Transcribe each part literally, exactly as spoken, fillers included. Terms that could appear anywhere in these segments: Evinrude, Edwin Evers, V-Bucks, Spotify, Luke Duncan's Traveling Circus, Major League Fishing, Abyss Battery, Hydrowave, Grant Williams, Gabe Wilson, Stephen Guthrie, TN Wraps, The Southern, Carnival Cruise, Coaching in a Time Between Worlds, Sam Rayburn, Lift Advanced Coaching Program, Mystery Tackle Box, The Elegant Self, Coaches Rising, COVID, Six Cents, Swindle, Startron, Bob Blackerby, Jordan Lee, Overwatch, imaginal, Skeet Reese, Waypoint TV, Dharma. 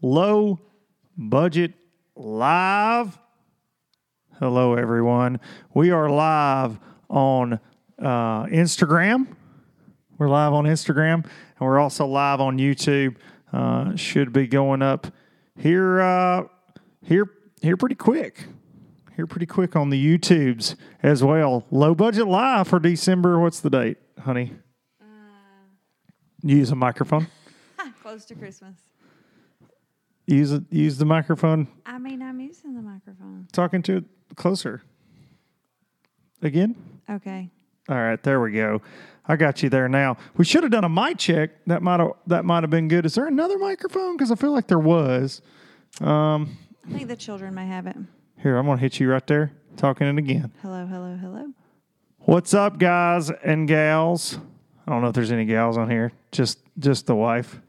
Low budget live. Hello, everyone. We are live on uh, Instagram. We're live on Instagram, and we're also live on YouTube. Uh, should be going up here, uh, here, here pretty quick. Here pretty quick on the YouTubes as well. Low budget live for December. What's the date, honey? Uh, use a microphone. Close to Christmas. Use it, use the microphone. I mean, I'm using the microphone. Talking to it. Closer. Again? Okay. All right, there we go. I got you there now. We should have done a mic check. That might have that might have been good. Is there another microphone? Because I feel like there was. Um, I think the children may have it. Here, I'm going to hit you right there. Talking it again. Hello, hello, hello. What's up, guys and gals? I don't know if there's any gals on here. Just just the wife.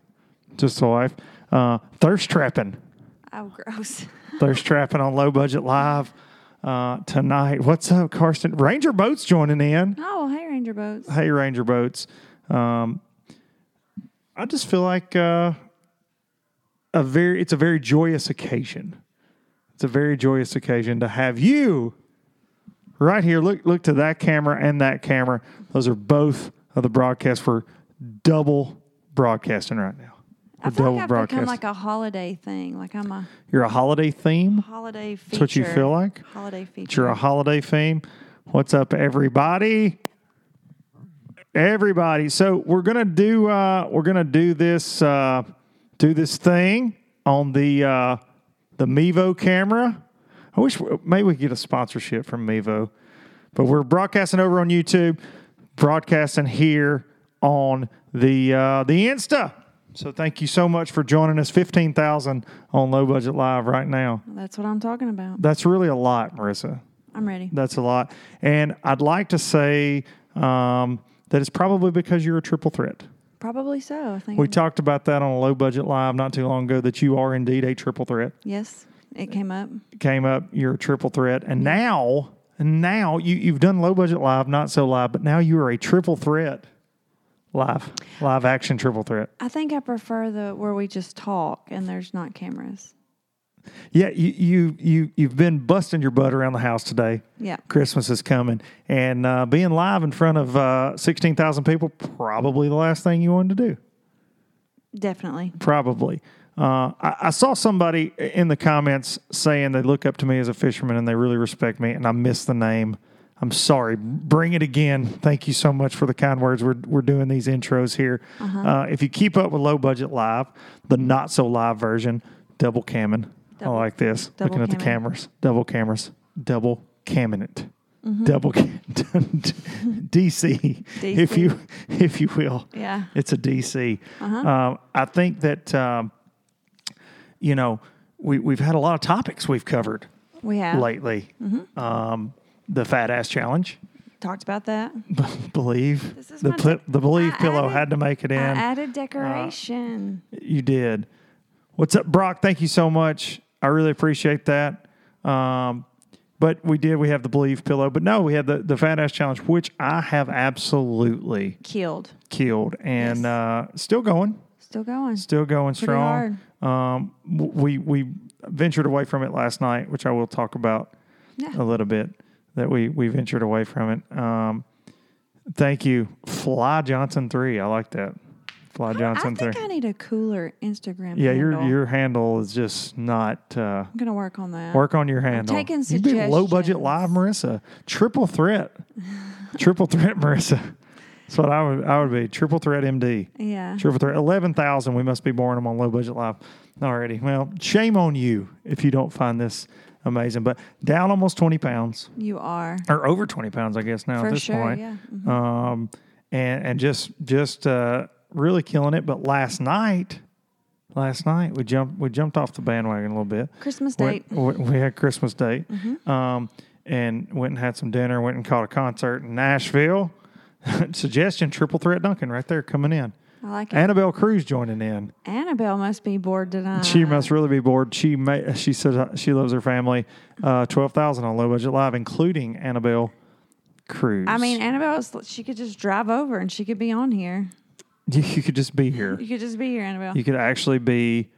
Just the wife. Uh, thirst trapping. Oh, gross. Thirst trapping on Low Budget Live. Uh, tonight, what's up, Carson? Ranger Boats joining in. Oh, hey, Ranger Boats. Hey, Ranger Boats. Um, I just feel like uh, a very it's a very joyous occasion. It's a very joyous occasion to have you right here. Look, look to that camera and that camera. Those are both of the broadcasts. We're double broadcasting right now. I feel like I've become like a holiday thing. Like I'm a... You're a holiday theme? Holiday feature. That's what you feel like? Holiday feature. You're a holiday theme. What's up, everybody? Everybody. So we're gonna do uh, we're gonna do this uh, do this thing on the uh, the Mevo camera. I wish we, maybe we could get a sponsorship from Mevo, but we're broadcasting over on YouTube, broadcasting here on the uh, the Insta. So thank you so much for joining us. fifteen thousand on Low Budget Live right now. That's what I'm talking about. That's really a lot, Marissa. I'm ready. That's a lot. And I'd like to say um, that it's probably because you're a triple threat. Probably so. I think we talked about that on a Low Budget Live not too long ago, that you are indeed a triple threat. Yes, it came up. It came up. You're a triple threat. And now, now you, you've done Low Budget Live, not so live, but now you are a triple threat. Live, live action triple threat. I think I prefer the where we just talk and there's not cameras. Yeah, you you you you've been busting your butt around the house today. Yeah, Christmas is coming, and uh, being live in front of uh, sixteen thousand people probably the last thing you wanted to do. Definitely, probably. Uh, I, I saw somebody in the comments saying they look up to me as a fisherman and they really respect me, and I miss the name. I'm sorry. Bring it again. Thank you so much for the kind words. We're we're doing these intros here. Uh-huh. Uh, if you keep up with Low Budget Live, the not so live version, double camming. Double, I like this. Double Looking camming. At the cameras. Double cameras. Double camming it. Mm-hmm. Double cam- D C, D C, if you if you will. Yeah. It's a D C. Uh-huh. Uh, I think that um, you know we we've had a lot of topics we've covered. We have lately. Mm-hmm. Um, The fat ass challenge. Talked about that. B- believe. This is the, pl- de- the believe I pillow added, had to make it in. I added decoration. Uh, you did. What's up, Brock? Thank you so much. I really appreciate that. Um, but we did. We have the believe pillow. But no, we had the, the fat ass challenge, which I have absolutely killed. Killed. And yes. uh, still going. Still going. Still going Pretty strong. Hard. Um, we, we ventured away from it last night, which I will talk about yeah. a little bit. That we we ventured away from it. Um, thank you, Fly Johnson three. I like that. Fly Johnson. I think thing. I need a cooler Instagram. Yeah, handle. your your handle is just not. Uh, I'm gonna work on that. Work on your handle. I'm taking suggestions. You've been low budget live, Marissa. Triple threat. Triple threat, Marissa. That's what I would I would be. Triple threat M D. Yeah. Triple threat. eleven thousand. We must be boring them on low budget live already. Well, shame on you if you don't find this amazing. But down almost twenty pounds. You are. Or over twenty pounds, I guess, now For at this sure, point. Yeah. Mm-hmm. Um, and, and just just uh, really killing it. But last night, last night, we jumped we jumped off the bandwagon a little bit. Christmas date. We, we had Christmas date. Mm-hmm. Um, and went and had some dinner, went and caught a concert in Nashville. Suggestion, Triple Threat Duncan right there coming in. I like it. Annabelle Cruz joining in. Annabelle must be bored tonight. She must really be bored. She may, she says she loves her family. Uh, twelve thousand on Low Budget Live, including Annabelle Cruz. I mean, Annabelle, she could just drive over and she could be on here. You could just be here. You could just be here, Annabelle. You could actually be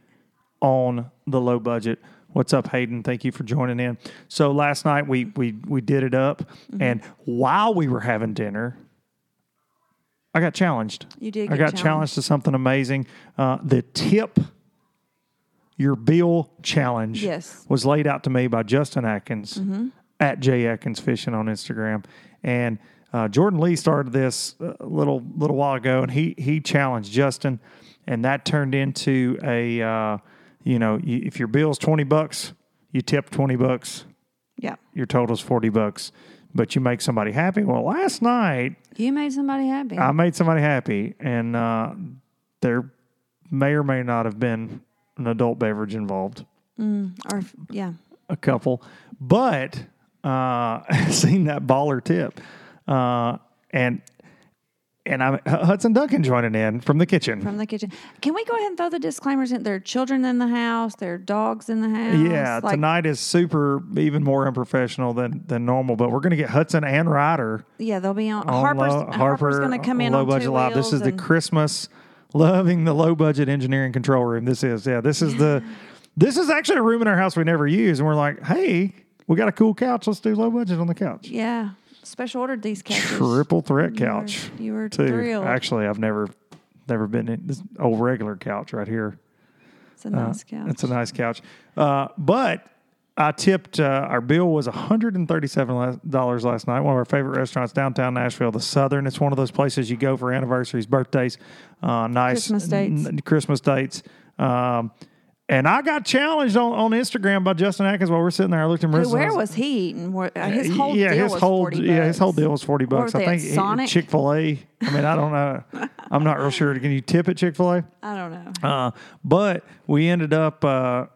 on the Low Budget. What's up, Hayden? Thank you for joining in. So last night we we we did it up, mm-hmm. and while we were having dinner, I got challenged. You did get I got challenged. challenged to something amazing. Uh, the tip your bill challenge yes. was laid out to me by Justin Atkins mm-hmm. at J Atkins Fishing on Instagram. And uh, Jordan Lee started this a little little while ago, and he he challenged Justin, and that turned into a uh, you know, if your bill's twenty bucks, you tip twenty bucks. Yeah. Your total's forty bucks. But you make somebody happy. Well, last night... You made somebody happy. I made somebody happy. And uh, there may or may not have been an adult beverage involved. Mm, or, yeah. A couple. But uh, I've seen that baller tip. Uh, and and I'm, Hudson Duncan joining in from the kitchen. From the kitchen. Can we go ahead and throw the disclaimers in? There are children in the house. There are dogs in the house. Yeah, like, tonight is super, even more unprofessional than, than normal. But we're going to get Hudson and Ryder. Yeah, they'll be on. on Harper's, low, Harper, Harper's going to come in low on budget two live. This is the Christmas loving the low budget engineering control room. This is yeah. This is the this is actually a room in our house we never use, and we're like, hey, we got a cool couch. Let's do low budget on the couch. Yeah. Special ordered these couches. Triple threat couch. You were, you were thrilled. Actually, I've never never been in this old regular couch right here. It's a nice uh, couch. It's a nice couch. Uh, but I tipped, uh, our bill was one hundred thirty-seven dollars last night. One of our favorite restaurants, downtown Nashville, The Southern. It's one of those places you go for anniversaries, birthdays, uh, nice Christmas dates. N- Christmas dates. Um, And I got challenged on, on Instagram by Justin Atkins while we were sitting there. I looked at him. Where was he eating? His whole yeah, deal his was whole, forty bucks. Yeah, his whole deal was forty bucks. I think Chick-fil-A. I mean, I don't know. I'm not real sure. Can you tip at Chick-fil-A? I don't know. Uh, but we ended up. Uh,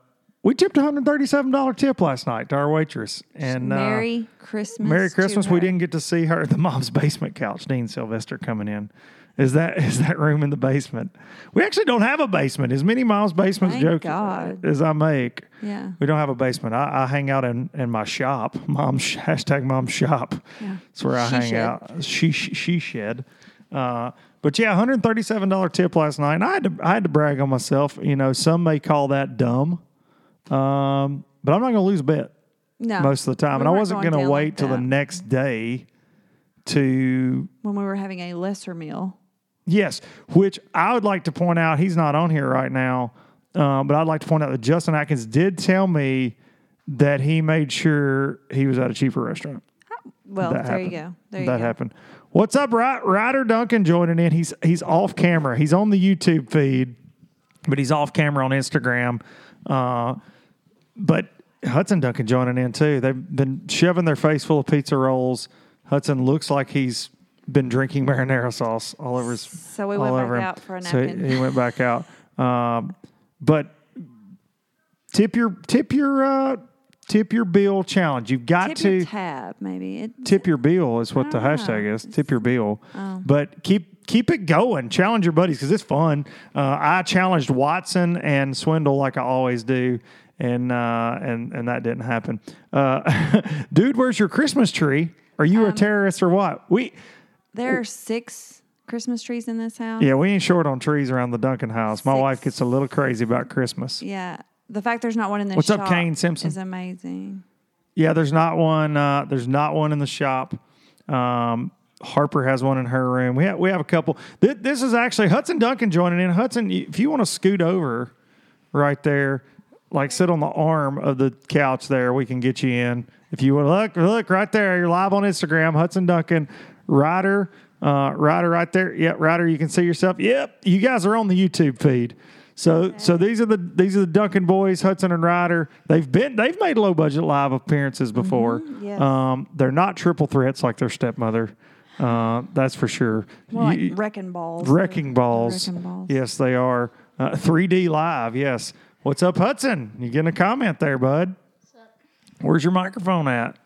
we tipped a one hundred thirty-seven dollars tip last night to our waitress. And uh, Merry Christmas. Merry Christmas. We didn't get to see her at the mom's basement couch. Dean Sylvester coming in. Is that is that room in the basement? We actually don't have a basement. As many Miles' basements joke God. as I make, yeah, we don't have a basement. I, I hang out in, in my shop, mom's hashtag mom's shop. Yeah. That's where I she hang shed. out. She she shed. Uh, but yeah, one hundred thirty-seven dollars tip last night. And I had to I had to brag on myself. You know, some may call that dumb, um, but I'm not going to lose a bet. No, most of the time, we and I wasn't going to wait like till the next day to when we were having a lesser meal. Yes, which I would like to point out, he's not on here right now, uh, but I'd like to point out that Justin Atkins did tell me that he made sure he was at a cheaper restaurant. Well, that there happened. you go. There you that go. happened. What's up, Ryder Duncan joining in? He's he's off camera. He's on the YouTube feed, but he's off camera on Instagram. Uh, but Hudson Duncan joining in too. They've been shoving their face full of pizza rolls. Hudson looks like he's been drinking marinara sauce all over his. So we went back him. out for a napkin. So he, he went back out. Um, but tip your tip your uh, tip your bill challenge. You've got tip to your tab maybe. It, tip your bill is what the know. hashtag is. Tip your bill. Oh. But keep keep it going. Challenge your buddies because it's fun. Uh, I challenged Watson and Swindle like I always do, and uh, and and that didn't happen. Uh, dude, where's your Christmas tree? Are you um, a terrorist or what? We. There are six Christmas trees in this house. Yeah, we ain't short on trees around the Duncan house. My six. wife gets a little crazy about Christmas. Yeah. The fact there's not one in the What's shop up, Kane Simpson? is amazing. Yeah, there's not one. Uh, there's not one in the shop. Um, Harper has one in her room. We have, we have a couple. Th- this is actually Hudson Duncan joining in. Hudson, if you want to scoot over right there, like sit on the arm of the couch there, we can get you in. If you want to look, look right there. You're live on Instagram, Hudson Duncan, Ryder, uh, Ryder right there. Yep, Ryder, you can see yourself. Yep, you guys are on the YouTube feed. So, okay. so these are the these are the Duncan boys, Hudson and Ryder. They've been they've made low budget live appearances before. Mm-hmm, yes. um, they're not triple threats like their stepmother. Uh, that's for sure. Well, you, like wrecking balls. Wrecking balls. Wrecking balls. Yes, they are. Uh, three D live. Yes. What's up, Hudson? You getting a comment there, bud? What's up? Where's your microphone at?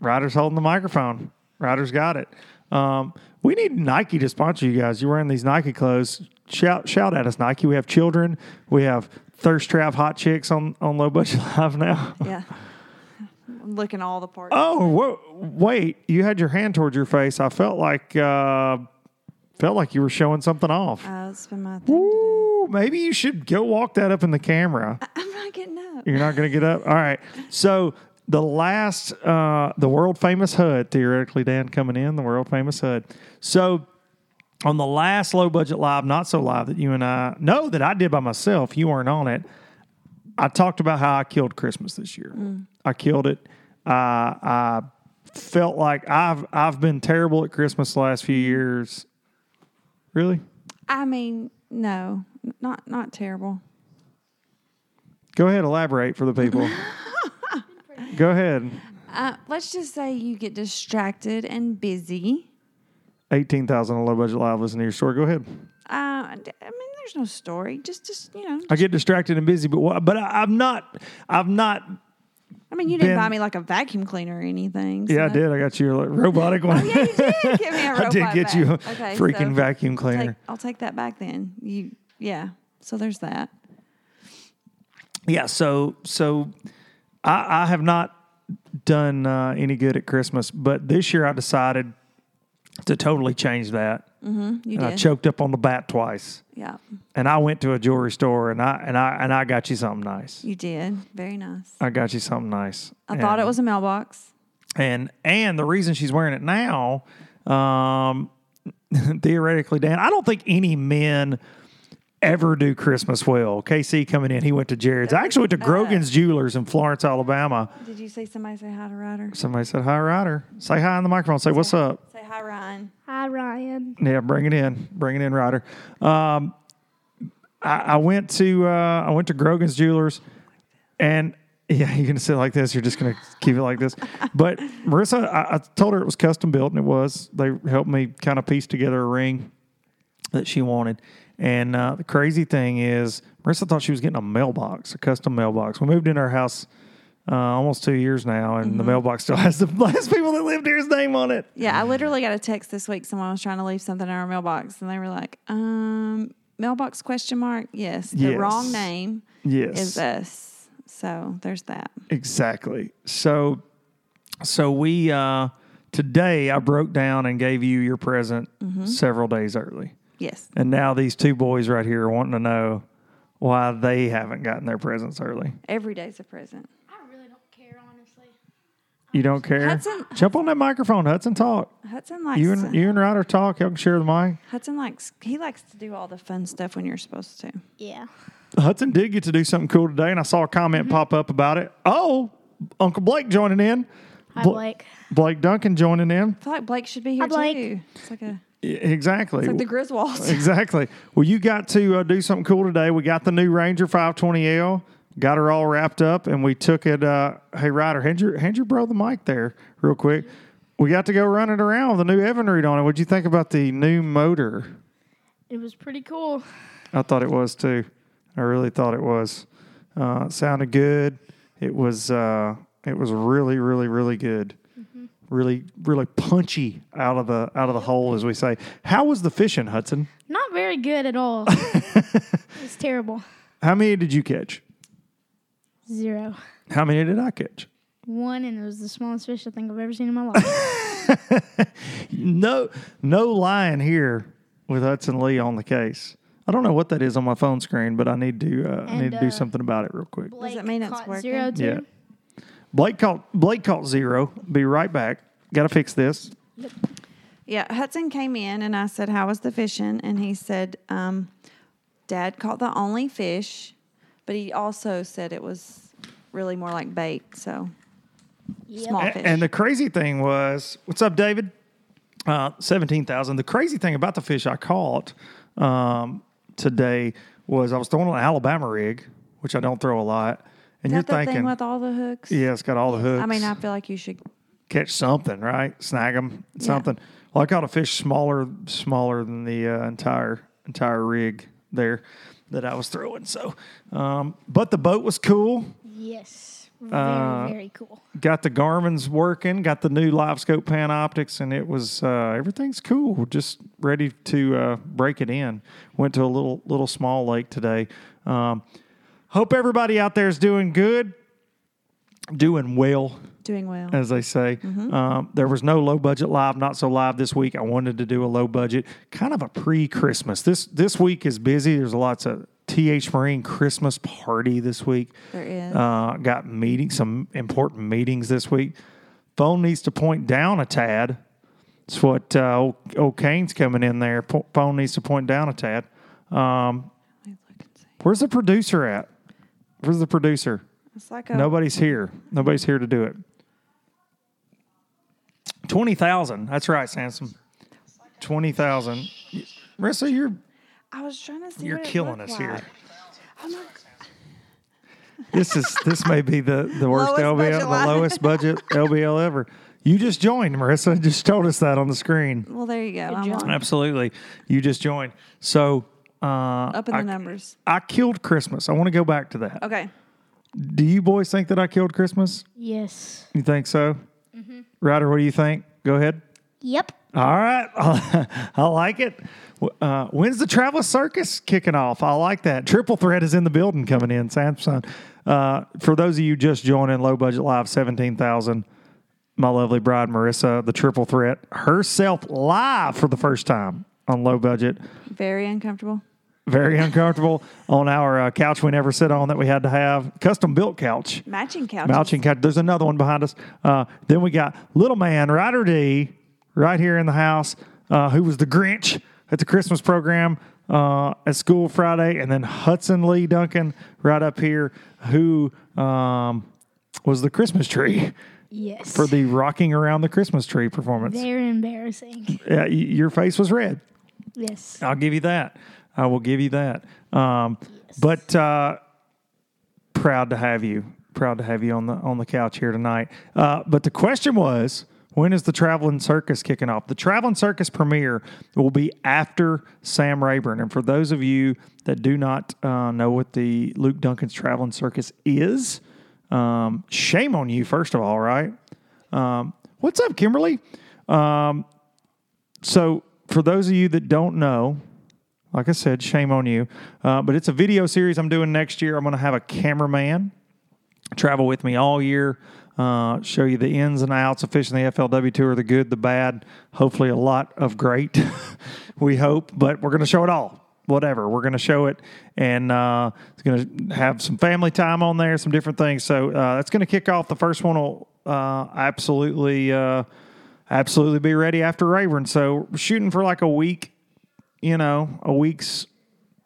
Ryder's holding the microphone. Ryder's got it. Um, we need Nike to sponsor you guys. You're wearing these Nike clothes. Shout shout at us, Nike. We have children. We have thirst trap hot chicks on, on Low Budget Live now. Yeah. I'm looking all the parts. Oh, whoa, wait. You had your hand towards your face. I felt like uh, felt like you were showing something off. Uh, it's been my thing. Ooh, maybe you should go walk that up in the camera. I, I'm not getting up. You're not going to get up? All right. So the last, uh, the world-famous H U D, theoretically, Dan, coming in, the world-famous H U D. So on the last Low Budget Live, not so live, that you and I, no, that I did by myself, you weren't on it, I talked about how I killed Christmas this year. Mm. I killed it. Uh, I felt like I've I've been terrible at Christmas the last few years. Really? I mean, no, not not terrible. Go ahead, elaborate for the people. Go ahead. Uh, let's just say you get distracted and busy. eighteen thousand on Low Budget Live. Listen to your story. Go ahead. Uh, I mean, there's no story. Just, just you know. Just I get distracted and busy, but but I, I'm not. I've not. I mean, you didn't been, buy me like a vacuum cleaner or anything. So yeah, I did. I got you a robotic one. Oh, yeah, you did give me a robotic one. I did get back. you a okay, freaking so vacuum cleaner. I'll take, I'll take that back then. You, yeah. So there's that. Yeah. So so, I, I have not done uh, any good at Christmas, but this year I decided to totally change that. Mm-hmm, you and did. I choked up on the bat twice. Yeah. And I went to a jewelry store and I and I and I got you something nice. You did. Very nice. I got you something nice. I and, thought it was a mailbox. And and the reason she's wearing it now, um, theoretically, Dan, I don't think any men ever do Christmas well. K C coming in, he went to Jared's. I actually went to Grogan's Jewelers in Florence, Alabama. Did you see somebody say hi to Ryder? Somebody said hi, Ryder. Say hi on the microphone. Say, say what's hi. up? Say hi, Ryan. Hi, Ryan. Yeah, bring it in. Bring it in, Ryder. Um, I, I went to uh, I went to Grogan's Jewelers, and yeah, you're going to sit like this. You're just going to keep it like this. But Marissa, I, I told her it was custom built, and it was. They helped me kind of piece together a ring that she wanted. And uh, the crazy thing is, Marissa thought she was getting a mailbox, a custom mailbox. We moved into our house uh, almost two years now, and mm-hmm. the mailbox still has the last people that lived here's name on it. Yeah, I literally got a text this week. Someone was trying to leave something in our mailbox, and they were like, um, mailbox question mark? Yes. The yes. wrong name yes. is us. So there's that. Exactly. So, so we uh, today I broke down and gave you your present mm-hmm. several days early. Yes. And now these two boys right here are wanting to know why they haven't gotten their presents early. Every day's a present. I really don't care, honestly. You don't care? Hudson, jump on that microphone, Hudson. Talk. Hudson likes you and to, you and Ryder talk. Y'all can share the mic. Hudson likes he likes to do all the fun stuff when you're supposed to. Yeah. Hudson did get to do something cool today, and I saw a comment mm-hmm. pop up about it. Oh, Uncle Blake joining in. Hi, Bla- Blake. Blake Duncan joining in. I feel like Blake should be here Hi, Blake. too. It's like a. Exactly. It's like the Griswolds. Exactly. Well, you got to uh, do something cool today. We got the new Ranger five twenty L, got her all wrapped up, and we took it. Uh, hey, Ryder, hand your, hand your bro the mic there real quick. We got to go run it around with the new Evinrude on it. What'd you think about the new motor? It was pretty cool. I thought it was, too. I really thought it was. Uh, it sounded good. It was, uh, it was really, really, really good. Really, really punchy out of the out of the hole, as we say. How was the fishing, Hudson? Not very good at all. It's terrible. How many did you catch? Zero. How many did I catch? One, and it was the smallest fish I think I've ever seen in my life. no, no lying here with Hudson Lee on the case. I don't know what that is on my phone screen, but I need to uh, I need uh, to do something about it real quick. Blake Does that mean it's working? Zero too? Yeah. Blake caught Blake caught zero. Be right back. Got to fix this. Yeah, Hudson came in, and I said, how was the fishing? And he said, um, Dad caught the only fish, but he also said it was really more like bait, so yep. small fish. And, and the crazy thing was, what's up, David? Uh, seventeen thousand. The crazy thing about the fish I caught um, today was I was throwing an Alabama rig, which I don't throw a lot. And Is that you're the thinking, thing with all the hooks? Yeah, it's got all the hooks. I mean, I feel like you should catch something, right? Snag them, something. Yeah. Well, I caught a fish smaller, smaller than the uh, entire entire rig there that I was throwing. So, um, but the boat was cool. Yes, very uh, very cool. Got the Garmin's working. Got the new LiveScope Panoptics, and it was uh, everything's cool. Just ready to uh, break it in. Went to a little little small lake today. Um, Hope everybody out there is doing good, doing well, doing well, as they say. Mm-hmm. Um, there was no low budget live, not so live this week. I wanted to do a low budget, kind of a pre-Christmas. This this week is busy. There's lots of T H Marine Christmas party this week. There is. Uh, got meetings, some important meetings this week. Phone needs to point down a tad. That's what uh, old, old Kane's coming in there. Po- phone needs to point down a tad. Um, where's the producer at? Where's the producer? It's like a, Nobody's here. Nobody's here to do it. twenty thousand. That's right, Sansom. twenty thousand. Marissa, you're... I was trying to see You're what killing us like. Here. Oh my God. This is... This may be the, the worst L B L, the line. Lowest budget L B L ever. You just joined, Marissa. Just told us that on the screen. Well, there you go. I'm on. Absolutely. You just joined. So... Uh, Up in the I, numbers. I killed Christmas. I want to go back to that. Okay. Do you boys think that I killed Christmas? Yes. You think so? Mm-hmm. Ryder, what do you think? Go ahead. Yep. All right. I like it. Uh, when's the Travel Circus kicking off? I like that. Triple Threat is in the building coming in, Samson. Uh, for those of you just joining Low Budget Live, seventeen thousand. My lovely bride, Marissa, the Triple Threat, herself live for the first time on Low Budget. Very uncomfortable. Very uncomfortable on our uh, couch we never sit on that we had to have. Custom-built couch. Matching couch. Matching couch. There's another one behind us. Uh, then we got little man, Ryder D, right here in the house, uh, who was the Grinch at the Christmas program uh, at school Friday. And then Hudson Lee Duncan right up here, who um, was the Christmas tree. Yes. For the Rocking Around the Christmas Tree performance. Very embarrassing. Yeah, your face was red. Yes. I'll give you that. I will give you that. Um, yes. But uh, proud to have you. Proud to have you on the on the couch here tonight. Uh, but the question was, when is the Traveling Circus kicking off? The Traveling Circus premiere will be after Sam Rayburn. And for those of you that do not uh, know what the Luke Duncan's Traveling Circus is, um, shame on you, first of all, right? Um, what's up, Kimberly? Um, so for those of you that don't know, like I said, shame on you. Uh, but it's a video series I'm doing next year. I'm going to have a cameraman travel with me all year, uh, show you the ins and outs of fishing the F L W Tour, the good, the bad, hopefully a lot of great, we hope. But we're going to show it all, whatever. We're going to show it, and uh, it's going to have some family time on there, some different things. So uh, that's going to kick off. The first one will uh, absolutely, uh, absolutely be ready after Rayburn. So we're shooting for like a week. You know, a week's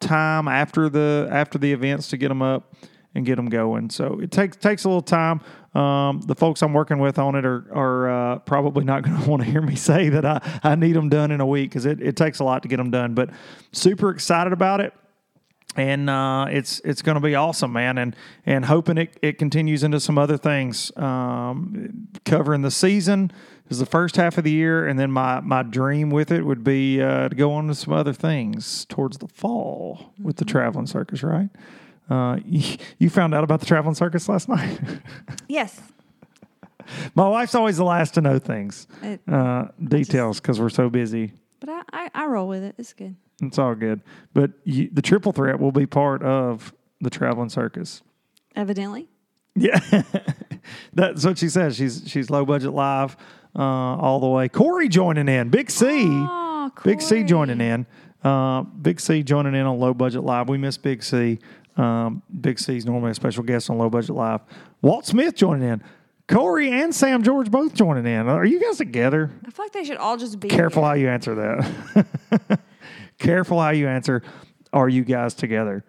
time after the after the events to get them up and get them going. So it takes takes a little time. Um, the folks I'm working with on it are are uh, probably not going to want to hear me say that I, I need them done in a week because it, it takes a lot to get them done. But super excited about it, and uh, it's it's going to be awesome, man. And and hoping it, it continues into some other things, um, covering the season. It was the first half of the year, and then my, my dream with it would be uh, to go on to some other things towards the fall with the Traveling Circus, right? Uh, you, you found out about the Traveling Circus last night? Yes. My wife's always the last to know things, it, uh, details, because we're so busy. But I, I, I roll with it. It's good. It's all good. But you, the Triple Threat will be part of the Traveling Circus. Evidently. Yeah. That's what she says. She's she's Low Budget Live uh, all the way. Corey joining in. Big C. Oh, Big C joining in. Uh, Big C joining in on Low Budget Live. We miss Big C. Um, Big C's normally a special guest on Low Budget Live. Walt Smith joining in. Corey and Sam George both joining in. Are you guys together? I feel like they should all just be Careful together. How you answer that. Careful how you answer, are you guys together?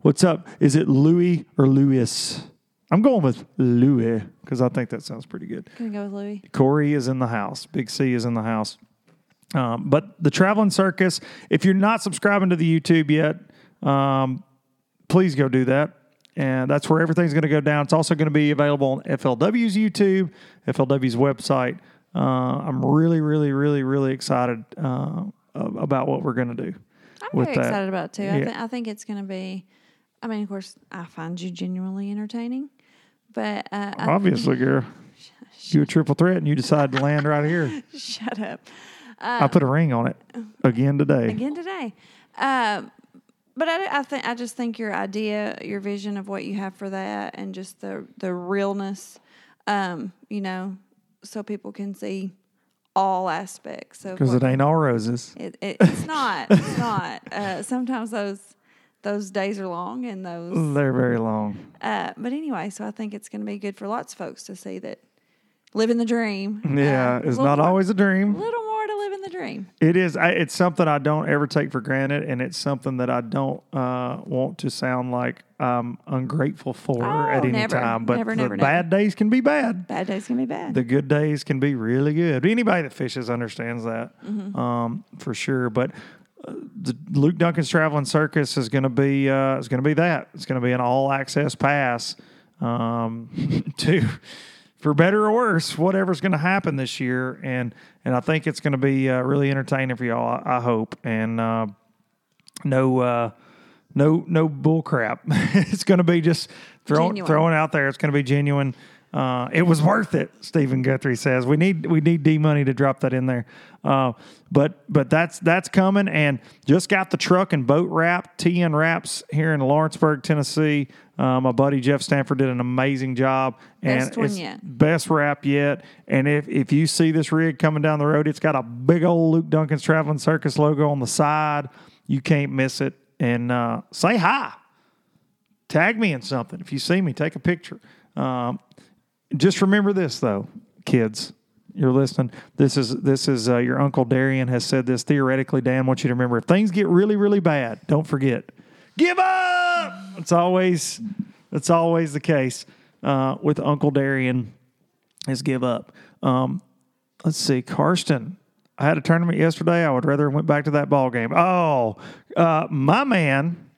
What's up? Is it Louis or Louis? I'm going with Louis because I think that sounds pretty good. Can we go with Louis? Corey is in the house. Big C is in the house. Um, but the Traveling Circus, if you're not subscribing to the YouTube yet, um, please go do that. And that's where everything's going to go down. It's also going to be available on F L W's YouTube, F L W's website. Uh, I'm really, really, really, really excited uh, about what we're going to do. I'm very that. excited about it, too. Yeah. I, th- I think it's going to be, I mean, of course, I find you genuinely entertaining. But uh, obviously, th- girl. You a triple threat, and you decide to land right here. Shut up. Uh, I put a ring on it again today. Again today. Uh, But I, I think I just think your idea, your vision of what you have for that, and just the the realness, um, you know, so people can see all aspects of. Because it ain't all roses. It, it, it's not. It's not. Uh, sometimes those those days are long, and those they're very long. Uh, but anyway, so I think it's going to be good for lots of folks to see that living the dream. Yeah, um, it's not more, always a dream. Little. Living the dream. It is. I, it's something I don't ever take for granted, and it's something that I don't uh, want to sound like I'm ungrateful for oh, at any never, time. But never, the never, bad never. days can be bad. Bad days can be bad. The good days can be really good. Anybody that fishes understands that mm-hmm. um, for sure. But uh, the Luke Duncan's Traveling Circus is going to be uh, is going to be that. It's going to be an all access pass um, to. For better or worse, whatever's going to happen this year, and and I think it's going to be uh, really entertaining for y'all. I, I hope, and uh, no, uh, no, no bull crap. It's going to be just throwing throwing out there. It's going to be genuine. Uh, it was worth it, Stephen Guthrie says. We need we need D Money to drop that in there. Uh, but but that's that's coming, and just got the truck and boat wrapped. T N Wraps here in Lawrenceburg, Tennessee. Uh, my buddy Jeff Stanford did an amazing job. And best one it's yet. Best wrap yet. And if, if you see this rig coming down the road, it's got a big old Luke Duncan's Traveling Circus logo on the side. You can't miss it. And uh, say hi. Tag me in something. If you see me, take a picture. Um, just remember this, though, kids. You're listening. This is this is uh, your Uncle Darian has said this. Theoretically, Dan wants you to remember, if things get really, really bad, don't forget. Give up! It's always, it's always the case uh, with Uncle Darian is give up. Um, let's see, Karsten. I had a tournament yesterday. I would rather went back to that ball game. Oh, uh, my man,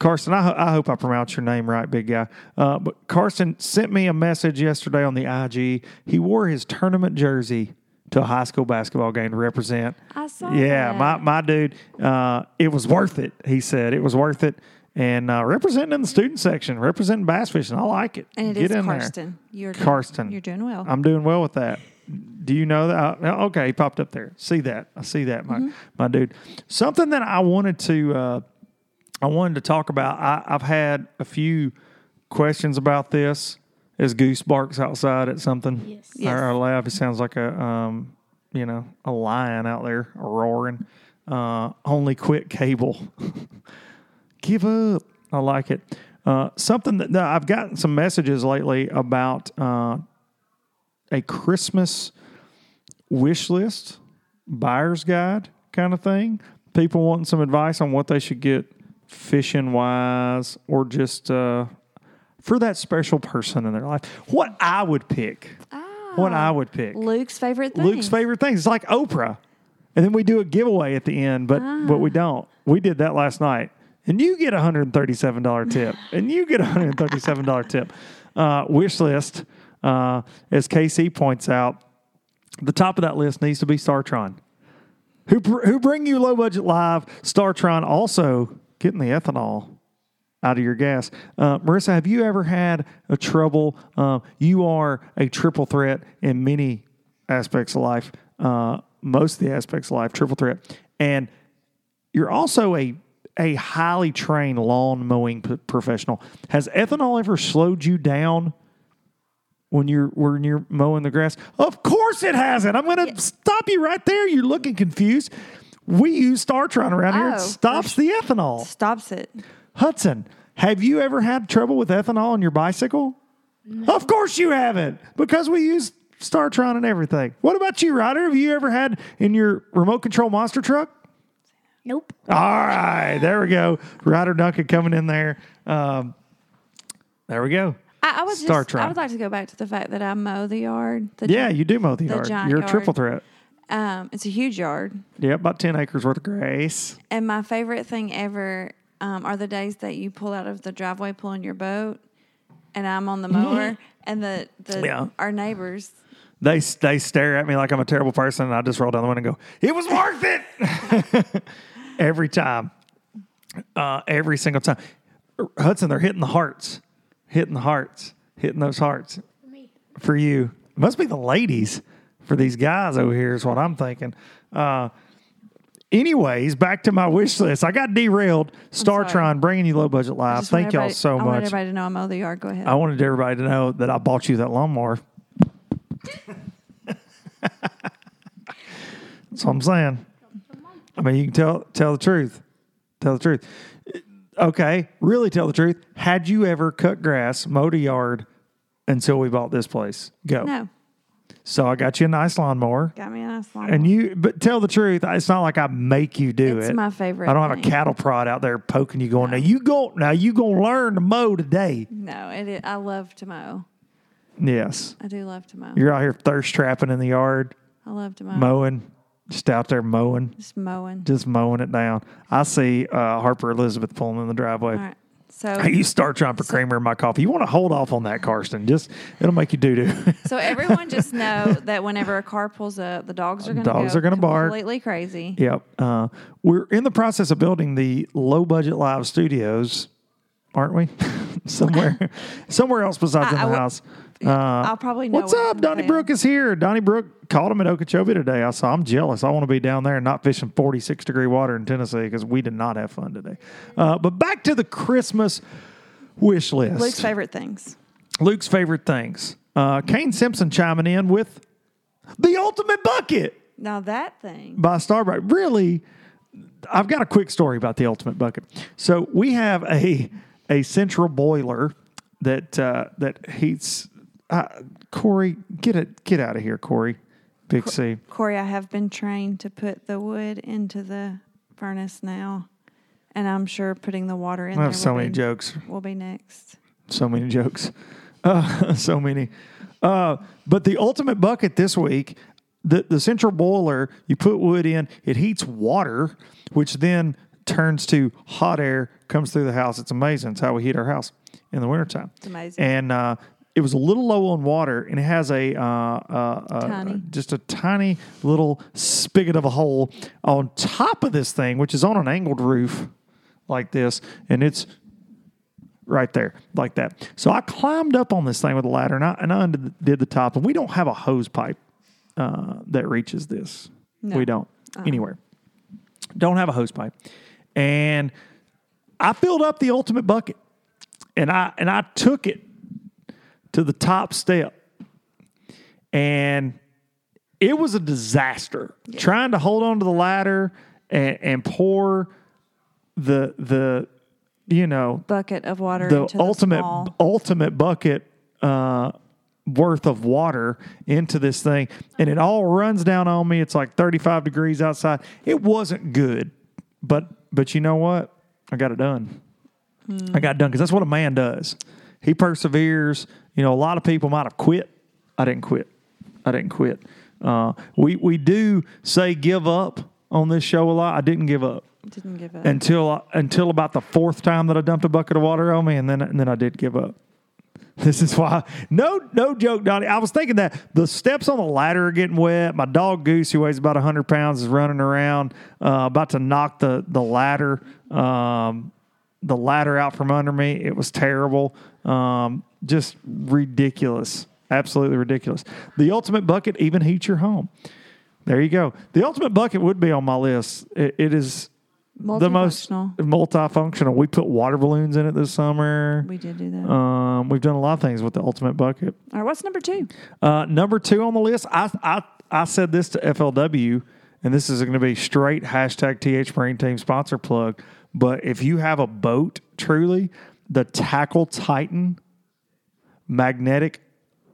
Karsten. I, ho- I hope I pronounced your name right, big guy. Uh, but Karsten sent me a message yesterday on the I G. He wore his tournament jersey to a high school basketball game to represent. I saw yeah, that. my my dude, uh, it was worth it, he said. It was worth it. And uh, representing in the student section, representing bass fishing, I like it. And it Get is in Karsten. There. You're Karsten. Doing, you're doing well. I'm doing well with that. Do you know that? I, okay, he popped up there. See that. I see that, my mm-hmm. my dude. Something that I wanted to uh, I wanted to talk about, I, I've had a few questions about this. As Goose barks outside at something. Yes. yes. Our, our laugh, it sounds like a, um, you know, a lion out there roaring. Uh, only quit cable. Give up. I like it. Uh, something that no, I've gotten some messages lately about uh, a Christmas wish list, buyer's guide kind of thing. People wanting some advice on what they should get fishing-wise or just... Uh, for that special person in their life, what I would pick, oh, what I would pick. Luke's favorite things. Luke's favorite things. It's like Oprah. And then we do a giveaway at the end, but ah. but we don't. We did that last night. And you get a one hundred thirty-seven dollars tip. And you get a one hundred thirty-seven dollars tip. Uh, wish list, uh, as K C points out, the top of that list needs to be Startron. Who, who bring you low budget live. Startron also getting the ethanol out of your gas. Uh, Marissa, have you ever had a trouble? Uh, you are a triple threat in many aspects of life, uh, most of the aspects of life, triple threat. And you're also a a highly trained lawn mowing p- professional. Has ethanol ever slowed you down when you're when you're mowing the grass? Of course it hasn't. I'm going to yeah. stop you right there. You're looking confused. We use Startron around oh, here. It stops the ethanol. Stops it. Hudson, have you ever had trouble with ethanol on your bicycle? No. Of course you haven't, because we use Startron and everything. What about you, Ryder? Have you ever had in your remote control monster truck? Nope. All right. There we go. Ryder Duncan coming in there. Um, there we go. I, I was Startron. Just, I would like to go back to the fact that I mow the yard. The yeah, gi- you do mow the, the yard. Giant You're a yard. Triple threat. Um, it's a huge yard. Yeah, about ten acres worth of grass. And my favorite thing ever um, are the days that you pull out of the driveway pulling your boat, and I'm on the mower, mm-hmm. and the, the yeah. our neighbors. They they stare at me like I'm a terrible person, and I just roll down the window and go, it was worth it! Every time. Uh, every single time. Hudson, they're hitting the hearts. Hitting the hearts. Hitting those hearts. Me. For you. It must be the ladies. For these guys over here is what I'm thinking. Uh, anyways, back to my wish list. I got derailed. Startron, bringing you low budget live. Thank y'all so much. I wanted everybody to know I'm out of the yard. Go ahead. I wanted everybody to know that I bought you that lawnmower. That's what I'm saying. I mean, you can tell tell the truth. Tell the truth. Okay, really tell the truth. Had you ever cut grass, mowed a yard until we bought this place? Go. No. So I got you a nice lawnmower. Got me a nice lawnmower. And you, but tell the truth, it's not like I make you do it's it. It's my favorite. I don't thing. have a cattle prod out there poking you, going, no. now you go, now you gonna learn to mow today. No, it, it. I love to mow. Yes, I do love to mow. You're out here thirst trapping in the yard. I love to mow. Mowing, just out there mowing. Just mowing. Just mowing it down. I see uh, Harper Elizabeth pulling in the driveway. All right. So I use Startron for so, creamer in my coffee. You want to hold off on that, Karsten. Just it'll make you doo-doo. So everyone just know that whenever a car pulls up, the dogs are going to dogs go are going to bark. Completely crazy. Yep. Uh, we're in the process of building the low budget live studios, aren't we? somewhere, somewhere else besides I, in the I w- house. Uh, I'll probably know. What's up, Donnybrook is here. Donnybrook called him at Okeechobee today. I saw. I'm jealous. I want to be down there and not fishing forty-six degree water in Tennessee because we did not have fun today. Uh, but back to the Christmas wish list. Luke's favorite things. Luke's favorite things. Uh, Kane Simpson chiming in with the ultimate bucket. Now that thing by Starbrite. Really, I've got a quick story about the ultimate bucket. So we have a a central boiler that uh, that heats. Uh, Corey, get it, get out of here, Corey. Big Co- C. Corey, I have been trained to put the wood into the furnace now, and I'm sure putting the water in. I have there so will many be, jokes. Will be next. So many jokes. Uh, so many. Uh, but the ultimate bucket this week, the the central boiler, you put wood in, it heats water, which then turns to hot air, comes through the house. It's amazing. It's how we heat our house in the wintertime. It's amazing. And uh, it was a little low on water, and it has a uh, uh, uh, just a tiny little spigot of a hole on top of this thing, which is on an angled roof like this, and it's right there like that. So I climbed up on this thing with a ladder, and I, and I undid the top, and we don't have a hose pipe uh, that reaches this. No. We don't uh-huh. anywhere. Don't have a hose pipe. And I filled up the ultimate bucket, and I and I took it to the top step, and it was a disaster. Yeah. Trying to hold on to the ladder and, and pour the the you know bucket of water, the into ultimate the small. ultimate bucket uh, worth of water into this thing, and it all runs down on me. It's like thirty-five degrees outside. It wasn't good, but but you know what? I got it done. Mm. I got it done because that's what a man does. He perseveres. You know, a lot of people might have quit. I didn't quit. I didn't quit. Uh, we we do say give up on this show a lot. I didn't give up. Didn't give up until I, until about the fourth time that I dumped a bucket of water on me, and then and then I did give up. This is why. No no joke, Donnie. I was thinking that the steps on the ladder are getting wet. My dog Goose, who weighs about a hundred pounds, is running around, uh, about to knock the the ladder um, the ladder out from under me. It was terrible. Um, just ridiculous. Absolutely ridiculous. The ultimate bucket even heats your home. There you go. The ultimate bucket would be on my list. It, it is the most multifunctional. We put water balloons in it this summer. We did do that. Um, we've done a lot of things with the ultimate bucket. All right, what's number two? Uh, number two on the list, I, I, I said this to F L W, and this is going to be straight hashtag T H Marine Team sponsor plug, but if you have a boat, truly, the Tackle Titan Magnetic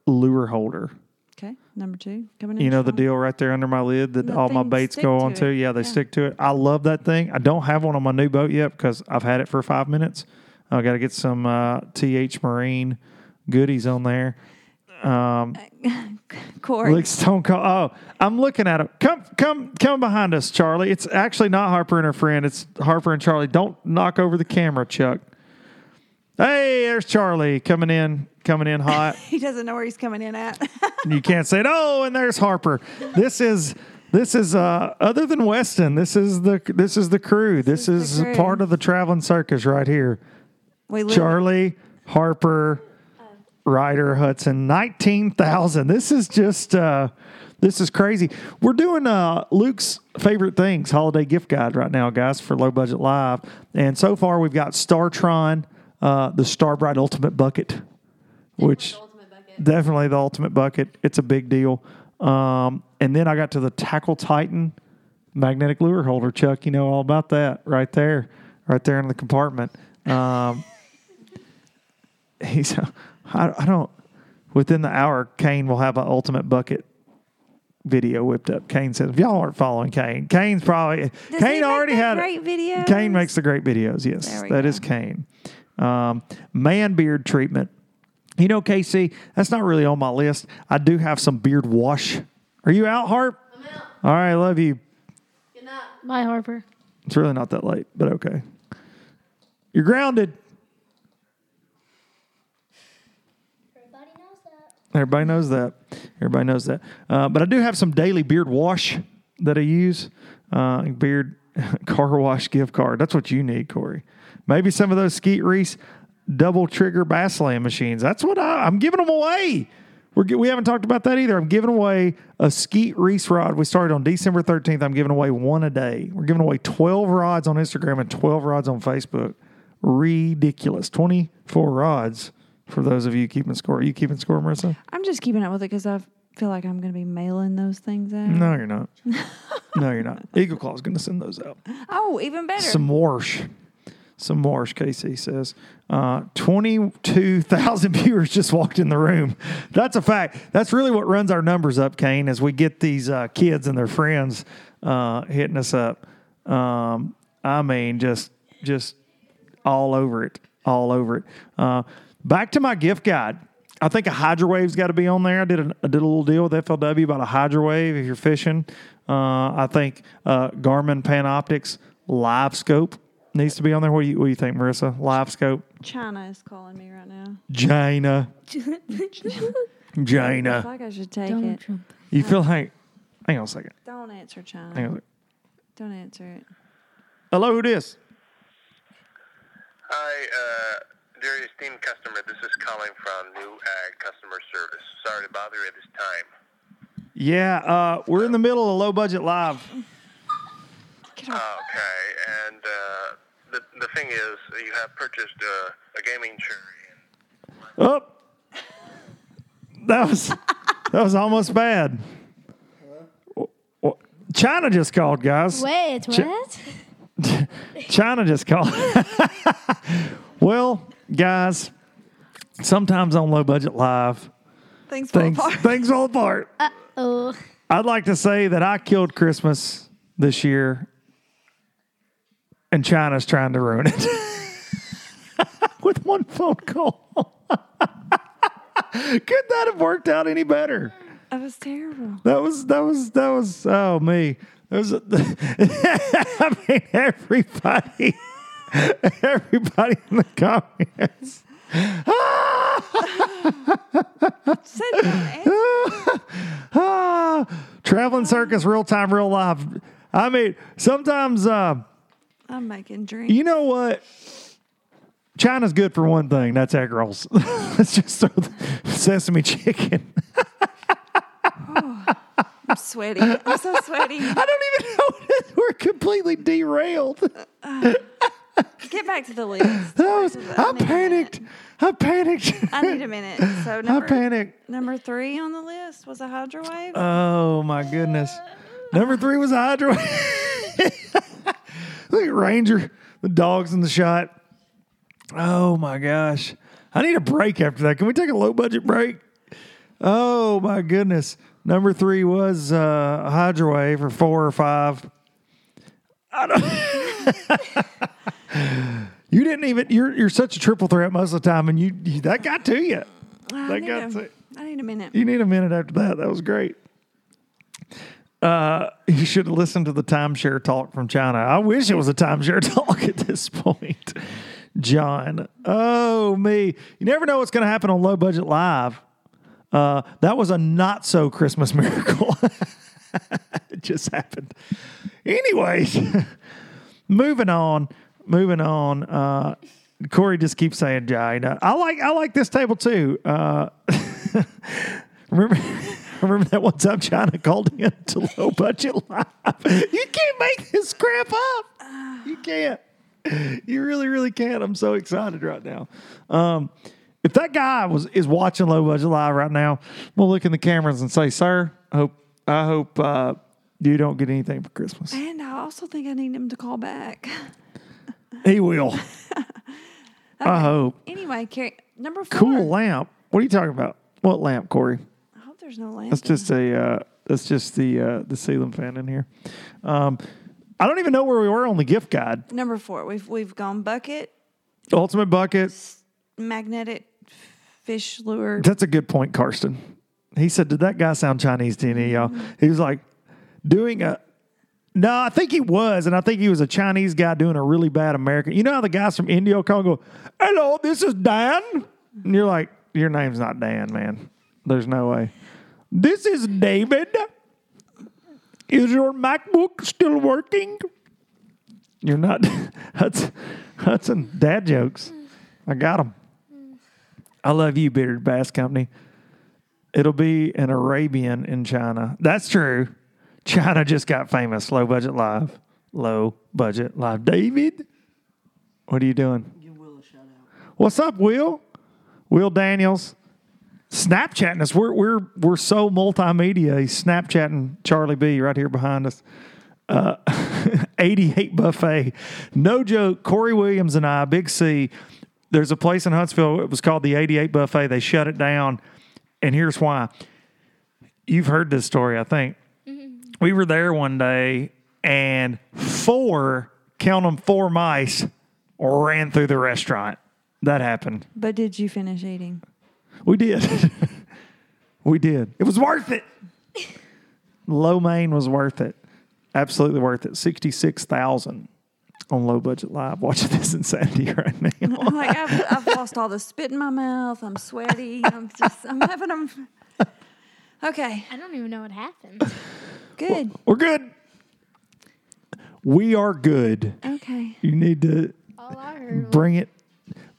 Lure Holder. Okay, number two. Coming in. You know the deal right there under my lid that all my baits go onto? Yeah, they stick to it. I love that thing. I don't have one on my new boat yet because I've had it for five minutes. I've got to get some uh, T H Marine goodies on there. Um, Corey. Stone Cold. Oh, I'm looking at him. Come, come, come behind us, Charlie. It's actually not Harper and her friend. It's Harper and Charlie. Don't knock over the camera, Chuck. Hey, there's Charlie coming in, coming in hot. He doesn't know where he's coming in at. You can't say it. Oh, and there's Harper. This is this is uh, other than Weston. This is the this is the crew. This, this is, is crew. Part of the traveling circus right here. We live Charlie, in- Harper. Ryder Hudson, nineteen thousand. This is just, uh, this is crazy. We're doing uh, Luke's favorite things holiday gift guide right now, guys, for Low Budget Live. And so far, we've got Startron, uh, the Starbrite Ultimate Bucket, definitely which the ultimate bucket. definitely the Ultimate Bucket. It's a big deal. Um, and then I got to the Tackle Titan Magnetic Lure Holder. Chuck, you know all about that right there, right there in the compartment. Um, he's a... I don't, within the hour, Kane will have an Ultimate Bucket video whipped up. Kane says, if y'all aren't following Kane, Kane's probably, Does Kane already had great videos. Kane makes the great videos. Yes, that go. is Kane. Um, man beard treatment. You know, K C, that's not really on my list. I do have some beard wash. Are you out, Harp? I'm out. All right, love you. Good night. Bye, Harper. It's really not that late, but okay. You're grounded. Everybody knows that. Everybody knows that. Uh, but I do have some daily beard wash that I use. Uh, beard car wash gift card. That's what you need, Corey. Maybe some of those Skeet Reese double trigger Vaseline machines. That's what I, I'm giving them away. We're, we haven't talked about that either. I'm giving away a Skeet Reese rod. We started on December thirteenth. I'm giving away one a day. We're giving away twelve rods on Instagram and twelve rods on Facebook. Ridiculous. twenty-four rods. For those of you keeping score, are you keeping score, Marissa? I'm just keeping up with it because I feel like I'm going to be mailing those things out. No, you're not. No, you're not. Eagle Claw's going to send those out. Oh, even better. Some morsh. Some morsh, K C says. Uh, twenty-two thousand viewers just walked in the room. That's a fact. That's really what runs our numbers up, Kane, as we get these uh, kids and their friends uh, hitting us up. Um, I mean, just, just all over it. All over it. Uh Back to my gift guide. I think a Hydrowave's got to be on there. I did a, I did a little deal with F L W about a Hydrowave if you're fishing. Uh, I think uh, Garmin Panoptics LiveScope needs to be on there. What do you, what do you think, Marissa? LiveScope? China is calling me right now. China. China. I feel like I should take Don't it. Trump. You feel like... Hang on a second. Don't answer China. Hang on a second. Don't answer it. Hello, who this? Hi, uh... Dear esteemed customer, this is calling from New Ag Customer Service. Sorry to bother you at this time. Yeah, uh, we're in the middle of Low Budget Live. Okay, and uh, the the thing is, you have purchased uh, a gaming chair. Oh, that was that was almost bad. China just called, guys. Wait, what? Ch- China just called. Well. Guys, sometimes on Low Budget Live, things fall things, apart. Things fall apart. Uh-oh. I'd like to say that I killed Christmas this year, and China's trying to ruin it with one phone call. Could that have worked out any better? That was terrible. That was, that was, that was, oh, me. That was, I mean, everybody... Everybody in the comments. Traveling circus, real time, real life. I mean, sometimes uh, I'm making drinks. You know what? China's good for one thing. That's egg rolls. Let's just throw the sesame chicken. Oh, I'm sweaty. I'm so sweaty. I don't even know. We're completely derailed. Uh, Get back to the list. Was, I panicked. I panicked. I need a minute. So number, I panicked. Number three on the list was a Hydrowave. Oh, my goodness. Number three was a Hydrowave. Look at Ranger. The dog's in the shot. Oh, my gosh. I need a break after that. Can we take a low-budget break? Oh, my goodness. Number three was uh, Hydrowave or four or five. I don't You didn't even, you're you're such a triple threat most of the time, and you, you that got to you. I that got a, to I need a minute. You need a minute after that. That was great. Uh, you should have listened to the timeshare talk from China. I wish it was a timeshare talk at this point. John, oh, me. You never know what's going to happen on Low Budget Live. Uh, that was a not-so-Christmas miracle. It just happened. Anyways, moving on. Moving on. Uh, Corey just keeps saying Jai. I like I like this table, too. Uh, remember... Remember that one time China called in to Low Budget Live? You can't make this crap up. You can't. You really, really can't. I'm so excited right now. Um, if that guy was is watching Low Budget Live right now, we'll look in the cameras and say, sir, I hope, I hope uh, you don't get anything for Christmas. And I also think I need him to call back. He will. Okay. I hope. Anyway, Carrie, number four. Cool lamp. What are you talking about? What lamp, Corey? There's no lamp. That's just a uh, that's just the uh, the ceiling fan in here. Um, I don't even know where we were on the gift guide. Number four, we've we've gone bucket, ultimate bucket, magnetic fish lure. That's a good point, Karsten. He said, "Did that guy sound Chinese to any of y'all?" He was like doing a. No, I think he was, and I think he was a Chinese guy doing a really bad American. You know how the guys from India will call and go, "Hello, this is Dan," and you're like, "Your name's not Dan, man. There's no way." "This is David. Is your MacBook still working?" You're not. Hudson, Hudson, dad jokes. I got them. I love you, Bearded Bass Company. It'll be an Arabian in China. That's true. China just got famous. Low Budget Live. Low Budget Live. David, what are you doing? Give Will a shout out. What's up, Will? Will Daniels. Snapchatting us. We're we're we're so multimedia. He's Snapchatting Charlie B right here behind us. Uh, eighty-eight Buffet. No joke. Corey Williams and I, Big C, there's a place in Huntsville. It was called the eighty-eight Buffet. They shut it down. And here's why. You've heard this story, I think. Mm-hmm. We were there one day and four, count them, four mice ran through the restaurant. That happened. But did you finish eating? We did. we did. It was worth it. Low Main was worth it. Absolutely worth it. sixty-six thousand on Low Budget Live. Watching this insanity right now. I'm like, I've, I've lost all the spit in my mouth. I'm sweaty. I'm just, I'm having them. Okay. I don't even know what happened. Good. Well, we're good. We are good. Okay. You need to all I heard bring it,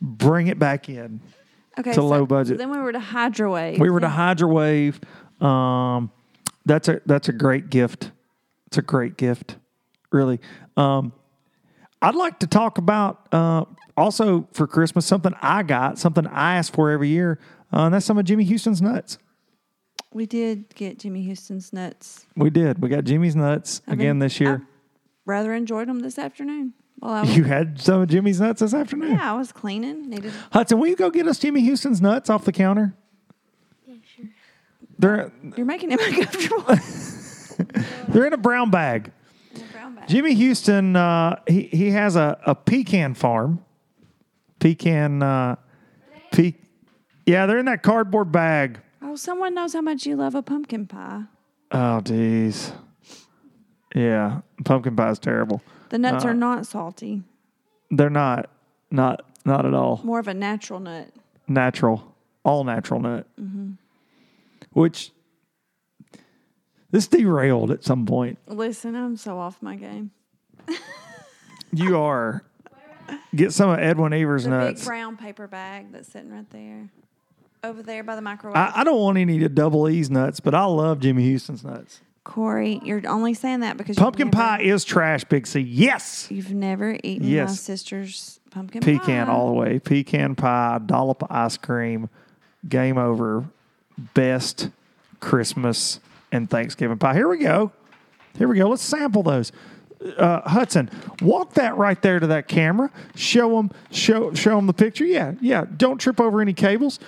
bring it back in. Okay, to so Low Budget. Then we were to Hydrowave. We were to Hydrowave. Um, that's a that's a great gift. It's a great gift, really. Um, I'd like to talk about uh, also for Christmas something I got, something I ask for every year, uh, and that's some of Jimmy Houston's nuts. We did get Jimmy Houston's nuts. We did. We got Jimmy's nuts I again mean, this year. I rather enjoyed them this afternoon. Well, was, you had some of Jimmy's nuts this afternoon? Yeah, I was cleaning. Needed... Hudson, will you go get us Jimmy Houston's nuts off the counter? Yeah, sure. They're, You're making him uncomfortable. They're in a brown bag. In a brown bag. Jimmy Houston, uh, he, he has a, a pecan farm. Pecan. Uh, pe- yeah, they're in that cardboard bag. Oh, someone knows how much you love a pumpkin pie. Oh, geez. Yeah, pumpkin pie is terrible. The nuts uh, are not salty. They're not. Not not at all. More of a natural nut. Natural. All natural nut. Mm-hmm. Which, this derailed at some point. Listen, I'm so off my game. You are. Get some of Edwin Evers' the nuts. Big brown paper bag that's sitting right there. Over there by the microwave. I, I don't want any of Double E's nuts, but I love Jimmy Houston's nuts. Corey, you're only saying that because pumpkin never, pie is trash, Big C. Yes, you've never eaten yes. my sister's pumpkin pecan pie. Pecan all the way. Pecan pie, dollop of ice cream, game over. Best Christmas and Thanksgiving pie. Here we go. Here we go. Let's sample those. Uh, Hudson, walk that right there to that camera. Show them, show, show them the picture. Yeah, yeah. Don't trip over any cables.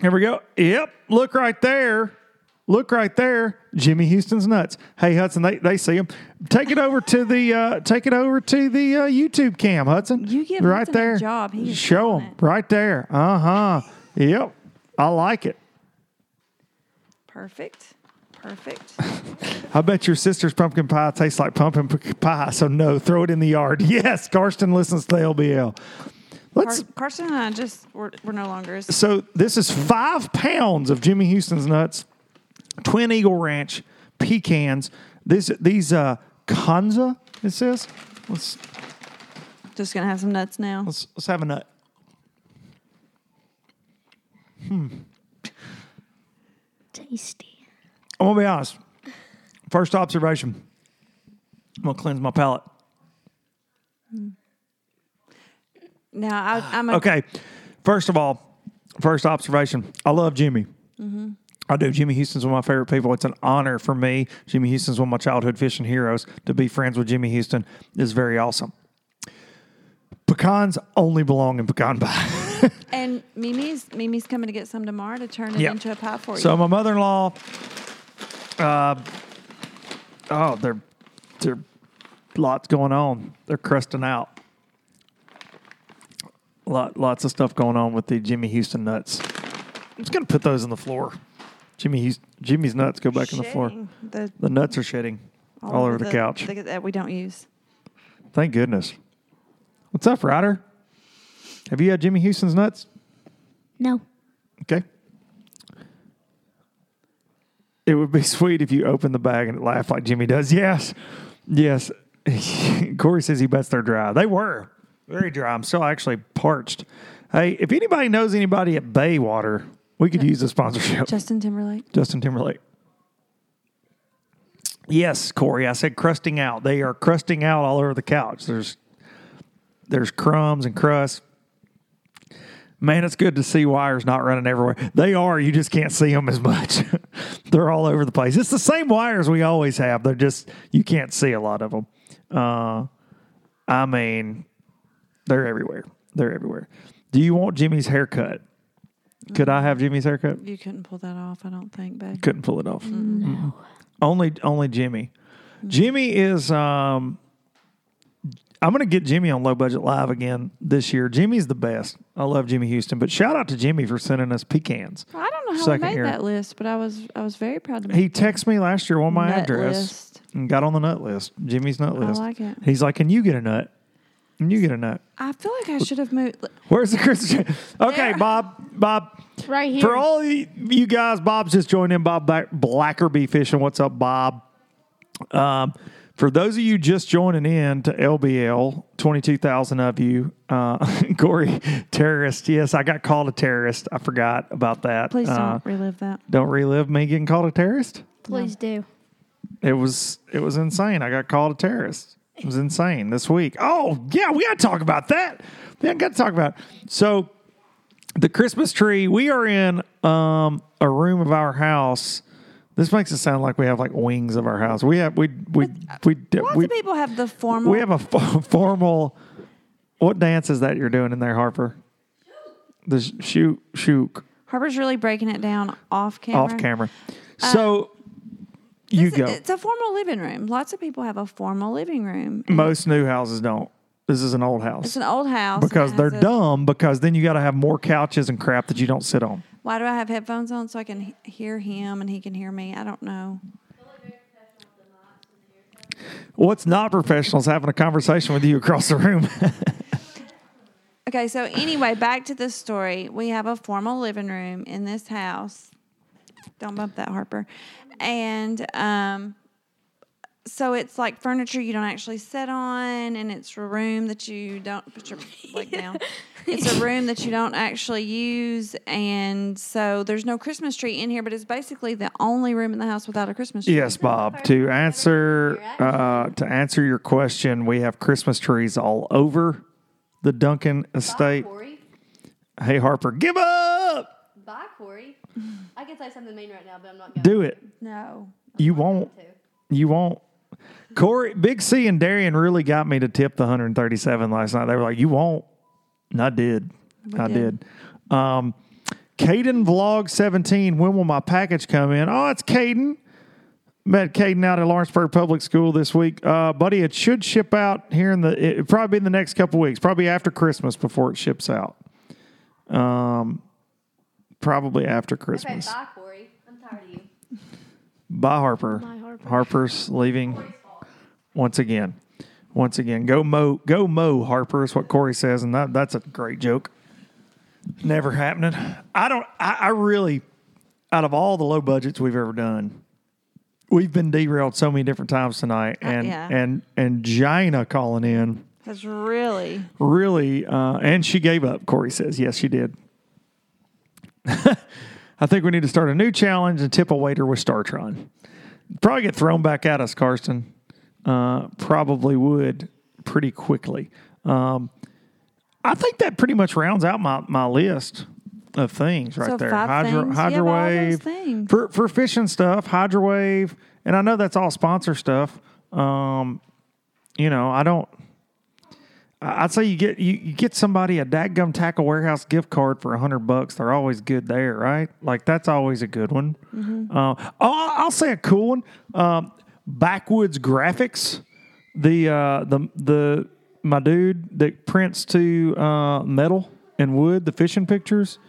Here we go. Yep. Look right there. Look right there. Jimmy Houston's nuts. Hey Hudson, they, they see him. Take it over to the uh, take it over to the uh, YouTube cam, Hudson. You give right Hudson there. A job. He show him it. Right there. Uh huh. Yep. I like it. Perfect. Perfect. I bet your sister's pumpkin pie tastes like pumpkin pie, so no, throw it in the yard. Yes, Karsten listens to L B L. Let's, Car- Karsten and I just, we're, we're no longer. So this is five pounds of Jimmy Houston's nuts, Twin Eagle Ranch, pecans. This, these uh, Kanza, it says. Let's, just going to have some nuts now. Let's, let's have a nut. Hmm. Tasty. I'm going to be honest. First observation. I'm going to cleanse my palate. Now, I, I'm... A- okay. First of all, first observation. I love Jimmy. Mm-hmm. I do. Jimmy Houston's one of my favorite people. It's an honor for me. Jimmy Houston's one of my childhood fishing heroes. To be friends with Jimmy Houston is very awesome. Pecans only belong in pecan pie. And Mimi's Mimi's coming to get some tomorrow to turn it yep. into a pie for you. So my mother-in-law... Uh, oh, there, there, lots going on. They're crusting out. Lot, lots of stuff going on with the Jimmy Houston nuts. I'm just gonna put those on the floor. Jimmy, Jimmy's nuts go back shedding. On the floor. The, the nuts are shedding all, all over the, the couch. The, that we don't use. Thank goodness. What's up, Ryder? Have you had Jimmy Houston's nuts? No. Okay. It would be sweet if you opened the bag and laughed like Jimmy does. Yes. Yes. Corey says he bets they're dry. They were. Very dry. I'm still actually parched. Hey, if anybody knows anybody at Baywater, we could use the sponsorship. Justin Timberlake. Justin Timberlake. Yes, Corey. I said crusting out. They are crusting out all over the couch. There's there's crumbs and crust. Man, it's good to see wires not running everywhere. They are. You just can't see them as much. They're all over the place. It's the same wires we always have. They're just, you can't see a lot of them. Uh, I mean, they're everywhere. They're everywhere. Do you want Jimmy's haircut? Could I have Jimmy's haircut? You couldn't pull that off, I don't think, babe. Couldn't pull it off. Mm-hmm. No. Only, only Jimmy. Mm-hmm. Jimmy is... Um, I'm going to get Jimmy on Low Budget Live again this year. Jimmy's the best. I love Jimmy Houston. But shout out to Jimmy for sending us pecans. Well, I don't know how I made year. That list, but I was I was very proud of him. He texted me last year on my nut address list. And got on the nut list, Jimmy's nut list. I like it. He's like, can you get a nut? Can you get a nut? I feel like I should have moved. Where's the Christmas? Okay, Bob. Bob. Right here. For all you guys, Bob's just joined in. Bob Blackerby Fishing. What's up, Bob? Um. For those of you just joining in to L B L, twenty-two thousand of you, uh, Corey, terrorist. Yes, I got called a terrorist. I forgot about that. Please don't uh, relive that. Don't relive me getting called a terrorist? Please no. do. It was it was insane. I got called a terrorist. It was insane this week. Oh, yeah, we got to talk about that. We got to talk about it. So the Christmas tree, we are in um, a room of our house. This makes it sound like we have like wings of our house. We have we we we. we Lots we, of people have the formal. We have a fo- formal. What dance is that you're doing in there, Harper? The shoot shoot. Harper's really breaking it down off camera. Off camera. So uh, you go. It's a formal living room. Lots of people have a formal living room. Most new houses don't. This is an old house. It's an old house because they're a- dumb. Because then you got to have more couches and crap that you don't sit on. Why do I have headphones on so I can he- hear him and he can hear me? I don't know. What's not professional is having a conversation with you across the room. Okay, so anyway, back to this story. We have a formal living room in this house. Don't bump that, Harper. And um, so it's like furniture you don't actually sit on, and it's a room that you don't put your leg down. It's a room that you don't actually use, and so there's no Christmas tree in here, but it's basically the only room in the house without a Christmas tree. Yes, Bob. To answer uh, to answer your question, we have Christmas trees all over the Duncan estate. Bye, Corey. Hey, Harper, give up! Bye, Corey. I can say something mean right now, but I'm not going to. Do it. No. You won't. You won't. Corey, Big C and Darian really got me to tip the one thirty-seven last night. They were like, you won't. And I did. We I did. did. Um, Caden Vlog seventeen, when will my package come in? Oh, it's Caden. Met Caden out at Lawrenceburg Public School this week. Uh, buddy, it should ship out here in the, it'll probably be in the next couple weeks, probably after Christmas before it ships out. Um, Probably after Christmas. Okay, bye, Corey. I'm tired of you. Bye, Harper. Bye, Harper. Harper's leaving once again. Once again. Go Mo, go Mo, Harper is what Corey says, and that, that's a great joke. Never happening. I don't, I, I really, out of all the low budgets we've ever done, we've been derailed so many different times tonight, and uh, yeah. and and Gina calling in has really, really, uh, and she gave up. Corey says, yes, she did. I think we need to start a new challenge and tip a waiter with Startron. Probably get thrown back at us, Karsten. Uh, probably would pretty quickly. Um, I think that pretty much rounds out my, my list of things right so there. Hydro, things. Hydrowave. Yeah, for, for fishing stuff, Hydrowave. And I know that's all sponsor stuff. Um, you know, I don't... I'd say you get you, you get somebody a Dadgum Tackle Warehouse gift card for a hundred bucks. They're always good there, right? Like that's always a good one. Mm-hmm. Uh, oh, I'll say a cool one. Um, Backwoods Graphics, the uh, the the my dude that prints to uh, metal and wood the fishing pictures.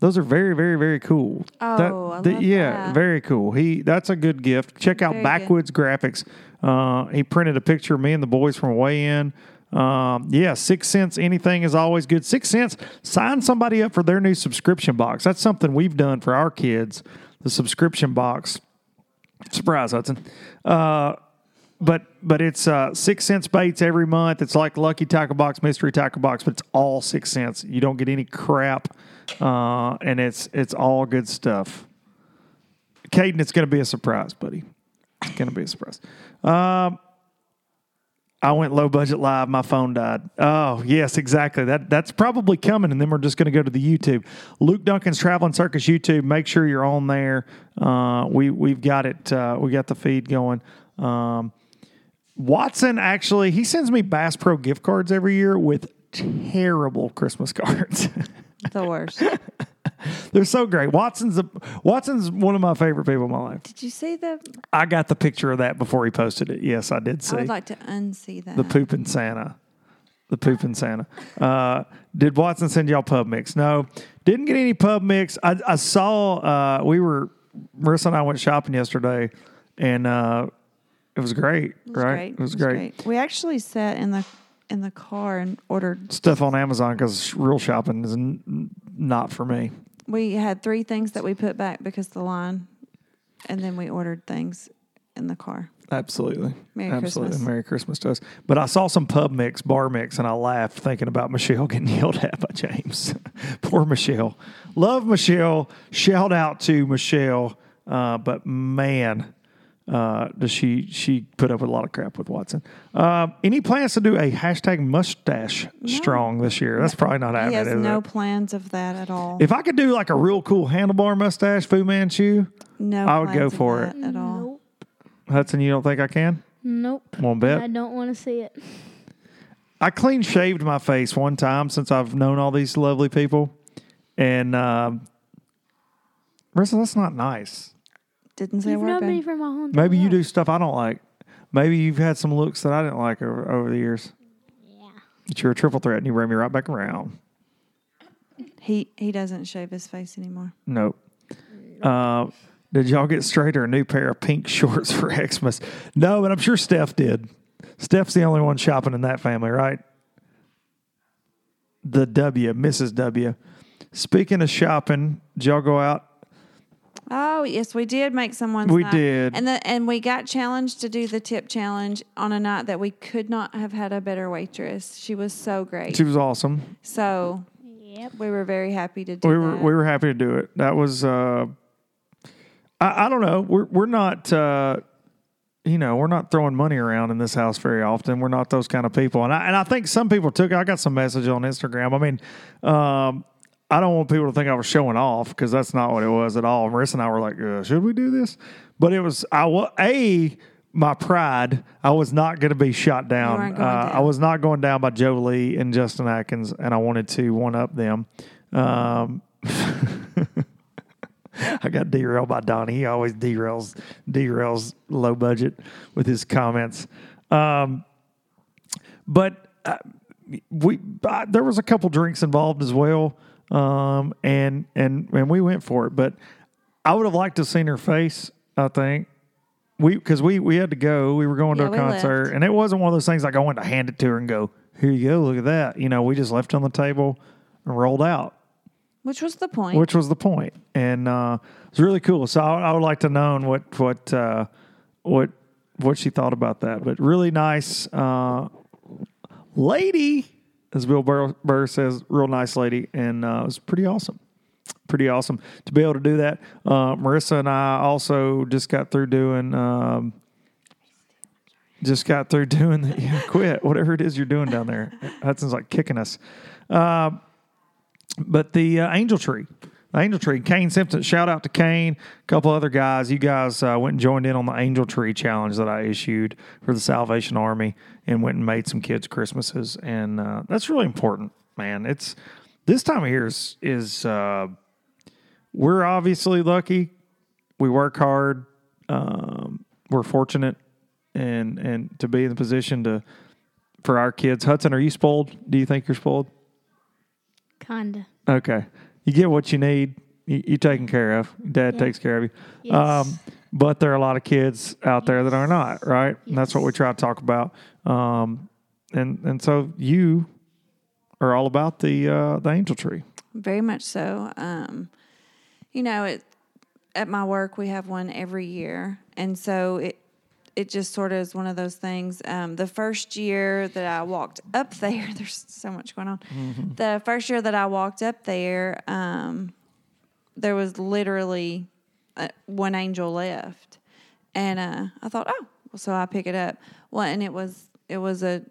Those are very very very cool. Oh, that, I love the, yeah, that. Very cool. He that's a good gift. Check out very Backwoods good. Graphics. Uh, he printed a picture of me and the boys from way in. Um, yeah, Six Cents, anything is always good. Six Cents, sign somebody up for their new subscription box. That's something we've done for our kids, the subscription box. Surprise, Hudson. Uh, but but it's uh, Six Cents baits every month. It's like Lucky Tackle Box, Mystery Tackle Box, but it's all Six Cents. You don't get any crap, uh, and it's it's all good stuff. Caden, it's going to be a surprise, buddy. It's going to be a surprise. Um I went low budget live. My phone died. Oh, yes, exactly. That That's probably coming, and then we're just going to go to the YouTube. Luke Duncan's Traveling Circus YouTube. Make sure you're on there. Uh, we, we've got it. Uh, we got the feed going. Um, Watson, actually, he sends me Bass Pro gift cards every year with terrible Christmas cards. The worst. They're so great. Watson's a, Watson's one of my favorite people in my life. Did you see the... I got the picture of that before he posted it. Yes, I did see. I would like to unsee that. The pooping Santa. The pooping Santa. Uh, did Watson send y'all pub mix? No. Didn't get any pub mix. I, I saw... Uh, we were... Marissa and I went shopping yesterday, and uh, it was great, it was right? Great. It was, it was great. great. We actually sat in the... in the car and ordered stuff on Amazon because real shopping is n- not for me. We had three things that we put back because of the line, and then we ordered things in the car. Absolutely. Merry Absolutely. Christmas. Merry Christmas to us. But I saw some pub mix, bar mix, and I laughed thinking about Michelle getting yelled at by James. Poor Michelle. Love Michelle. Shout out to Michelle. Uh, but, man... Uh, does she she put up with a lot of crap with Watson? Uh, any plans to do a hashtag mustache no. strong this year? That's probably not happening. He has no it? plans of that at all. If I could do like a real cool handlebar mustache, Fu Manchu, no, I would go for it at all. Nope. Hudson, you don't think I can? Nope. Won't bet. I don't want to see it. I clean shaved my face one time since I've known all these lovely people, and uh, Marissa, that's not nice. Didn't say a word. Maybe you do stuff I don't like. Maybe you've had some looks that I didn't like over, over the years. Yeah. But you're a triple threat and you bring me right back around. He he doesn't shave his face anymore. Nope. nope. Uh, did y'all get straighter a new pair of pink shorts for Xmas? No, but I'm sure Steph did. Steph's the only one shopping in that family, right? The W, Missus W. Speaking of shopping, did y'all go out? Oh, yes, we did make someone's We night. did. And the, and we got challenged to do the tip challenge on a night that we could not have had a better waitress. She was so great. She was awesome. So yep. we were very happy to do we were, that. We were happy to do it. That was, uh, I, I don't know, we're, we're not, uh, you know, we're not throwing money around in this house very often. We're not those kind of people. And I, and I think some people took, I got some message on Instagram. I mean, um. I don't want people to think I was showing off because that's not what it was at all. Marissa and I were like, uh, should we do this? But it was, I was, A, my pride, I was not going to be shot down. Uh, down. I was not going down by Joe Lee and Justin Atkins, and I wanted to one-up them. Um, I got derailed by Donnie. He always derails derails low budget with his comments. Um, but uh, we uh, there was a couple drinks involved as well, um, and and and we went for it. But I would have liked to have seen her face, I think. We because we, we had to go. We were going yeah, to a concert, left. And it wasn't one of those things like I wanted to hand it to her and go, "Here you go, look at that." You know, we just left it on the table and rolled out, which was the point. Which was the point, and uh, it was really cool. So I, I would like to know what what uh, what what she thought about that. But really nice uh, lady, as Bill Burr, Burr says, real nice lady, and uh, it was pretty awesome. Pretty awesome to be able to do that. Uh, Marissa and I also just got through doing, um, just got through doing the yeah, quit, whatever it is you're doing down there. Hudson's like kicking us. Uh, but the uh, Angel Tree, the Angel Tree, Kane Simpson, shout out to Kane, a couple other guys. You guys uh, went and joined in on the Angel Tree challenge that I issued for the Salvation Army and went and made some kids' Christmases. And uh, that's really important, man. It's, This time of year is, is uh, we're obviously lucky. We work hard. Um, we're fortunate and and to be in the position to for our kids. Hudson, are you spoiled? Do you think you're spoiled? Kinda. Okay. You get what you need. You, you're taken care of. Dad yeah. takes care of you. Yes. Um, but there are a lot of kids out yes. there that are not, right? Yes. And that's what we try to talk about. Um, and, and so you... are all about the uh, the Angel Tree. Very much so. Um, you know, it, at my work we have one every year, and so it it just sort of is one of those things. Um, the first year that I walked up there, there's so much going on. Mm-hmm. The first year that I walked up there, um, there was literally uh, one angel left, and uh, I thought, oh, so I pick it up. Well, and it was it was a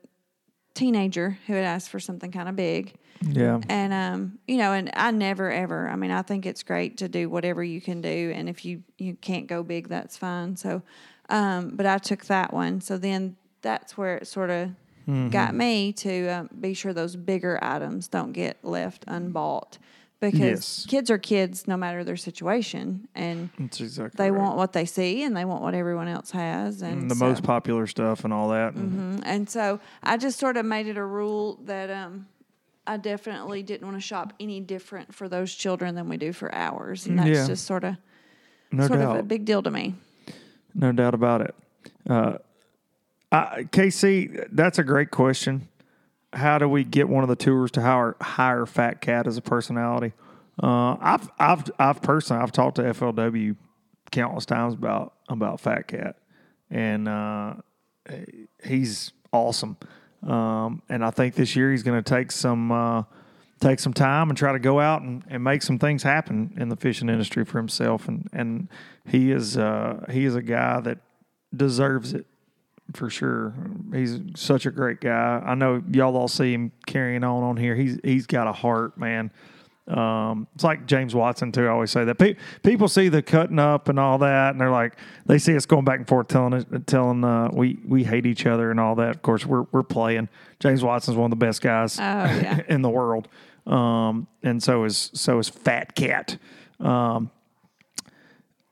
teenager who had asked for something kind of big. Yeah. And, um, you know, and I never, ever, I mean, I think it's great to do whatever you can do. And if you, you can't go big, that's fine. So, um, but I took that one. So then that's where it sort of mm-hmm. got me to um, be sure those bigger items don't get left unbought because yes. kids are kids no matter their situation. And that's exactly they right. want what they see and they want what everyone else has. And, and the so, most popular stuff and all that. Mm-hmm. And so I just sort of made it a rule that um, I definitely didn't want to shop any different for those children than we do for ours. And that's yeah. just sort of no sort doubt. of a big deal to me. No doubt about it. Uh, I, K C, that's a great question. How do we get one of the tours to hire, hire Fat Cat as a personality? Uh, I've, I've, I've personally, I've talked to F L W countless times about, about Fat Cat, and uh, he's awesome. Um, and I think this year he's going to take some, uh, take some time and try to go out and, and make some things happen in the fishing industry for himself. And, and he is, uh, he is a guy that deserves it. For sure. He's such a great guy. I know y'all all see him carrying on on here. He's He's got a heart, man. Um, it's like James Watson, too. I always say that. Pe- people see the cutting up and all that, and they're like, they see us going back and forth telling telling uh, we, we hate each other and all that. Of course, we're we're playing. James Watson's one of the best guys oh, yeah. in the world. Um, and so is, so is Fat Cat. Um,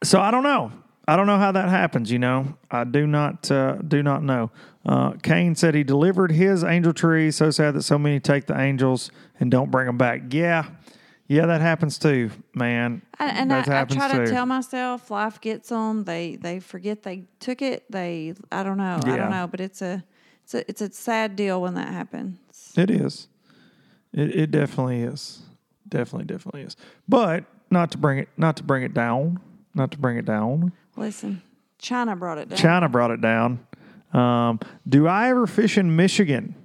so I don't know. I don't know how that happens, you know. I do not uh, do not know. Uh, Kane said he delivered his angel tree. So sad that so many take the angels and don't bring them back. Yeah. Yeah, that happens too, man. I, and that I, happens I try too. to tell myself life gets them. They they forget they took it. They I don't know. Yeah. I don't know. But it's a, it's a it's a sad deal when that happens. It is. It it definitely is. Definitely, definitely is. But not to bring it not to bring it down. Not to bring it down. Listen, China brought it down. China brought it down. Um, do I ever fish in Michigan?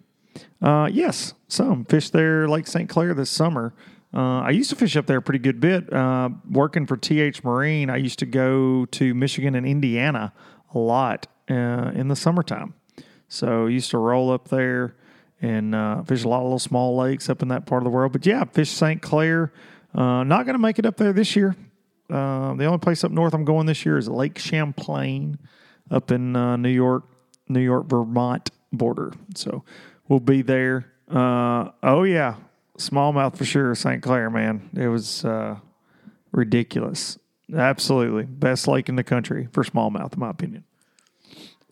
Uh, yes, some. Fished there, Lake Saint Clair this summer. Uh, I used to fish up there a pretty good bit. Uh, working for T H Marine, I used to go to Michigan and Indiana a lot uh, in the summertime. So I used to roll up there and uh, fish a lot of little small lakes up in that part of the world. But, yeah, I fished Saint Clair. Uh, not going to make it up there this year. Uh, the only place up north I'm going this year is Lake Champlain. up in uh, New York, New York, Vermont border. So we'll be there. Uh, oh, yeah. Smallmouth for sure, Saint Clair, man. It was uh, ridiculous. Absolutely. Best lake in the country for smallmouth, in my opinion.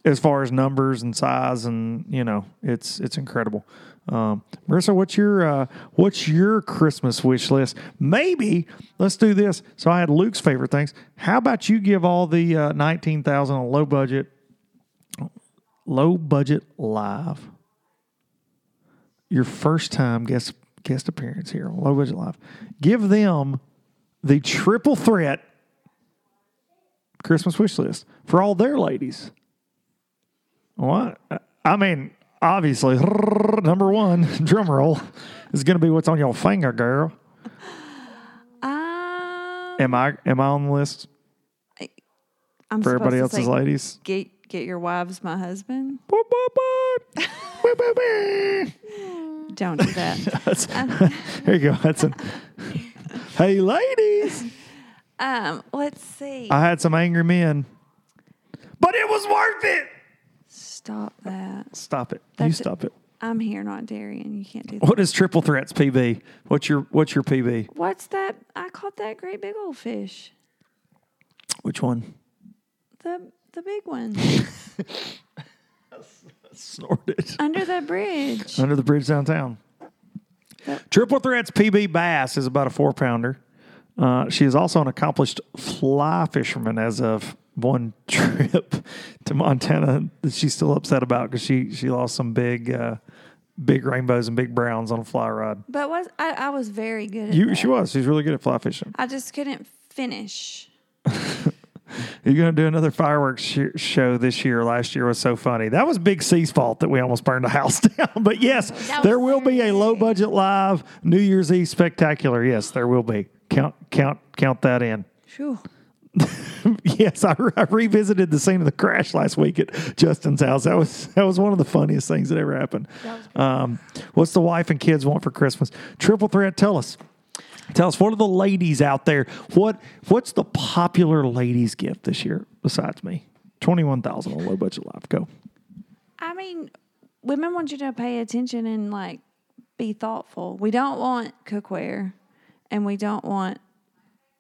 As far as numbers and size and, you know, it's it's incredible. Um, Marissa, what's your uh, what's your Christmas wish list? Maybe, let's do this. So I had Luke's favorite things. How about you give all the uh, nineteen thousand a low budget, low budget live. Your first time guest guest appearance here on Low Budget Live. Give them the triple threat Christmas wish list for all their ladies. What? I mean, obviously, number one, drum roll, is going to be what's on your finger, girl. Um, am I am I on the list I, I'm for everybody else's say, ladies? Get get your wives, my husband. Don't do that. There you go, Hudson. Hey, ladies. Um, let's see. I had some angry men, but it was worth it. Stop that. Stop it. That's you stop it. it. I'm here, not Darian. You can't do that. What is triple threats P B? What's your what's your P B? What's that? I caught that great big old fish. Which one? The the big one. I snorted. Under the bridge. Under the bridge downtown. That. Triple threats P B bass is about a four pounder. Uh, she is also an accomplished fly fisherman as of one trip to Montana that she's still upset about because she, she lost some big uh, big rainbows and big browns on a fly rod. But was I, I was very good at you, that. She was. She's really good at fly fishing. I just couldn't finish. You're going to do another fireworks sh- show this year. Last year was so funny. That was Big C's fault that we almost burned the house down. But, yes, there will be a low-budget live New Year's Eve spectacular. Yes, there will be. Count count, count that in. Sure. Yes, I, re- I revisited the scene of the crash last week at Justin's house. That was that was one of the funniest things that ever happened. That um, what's the wife and kids want for Christmas? Triple threat, tell us. Tell us, what are the ladies out there? What What's the popular ladies' gift this year besides me? twenty-one thousand dollars on Low Budget Life. Go. I mean, women want you to pay attention and, like, be thoughtful. We don't want cookware, and we don't want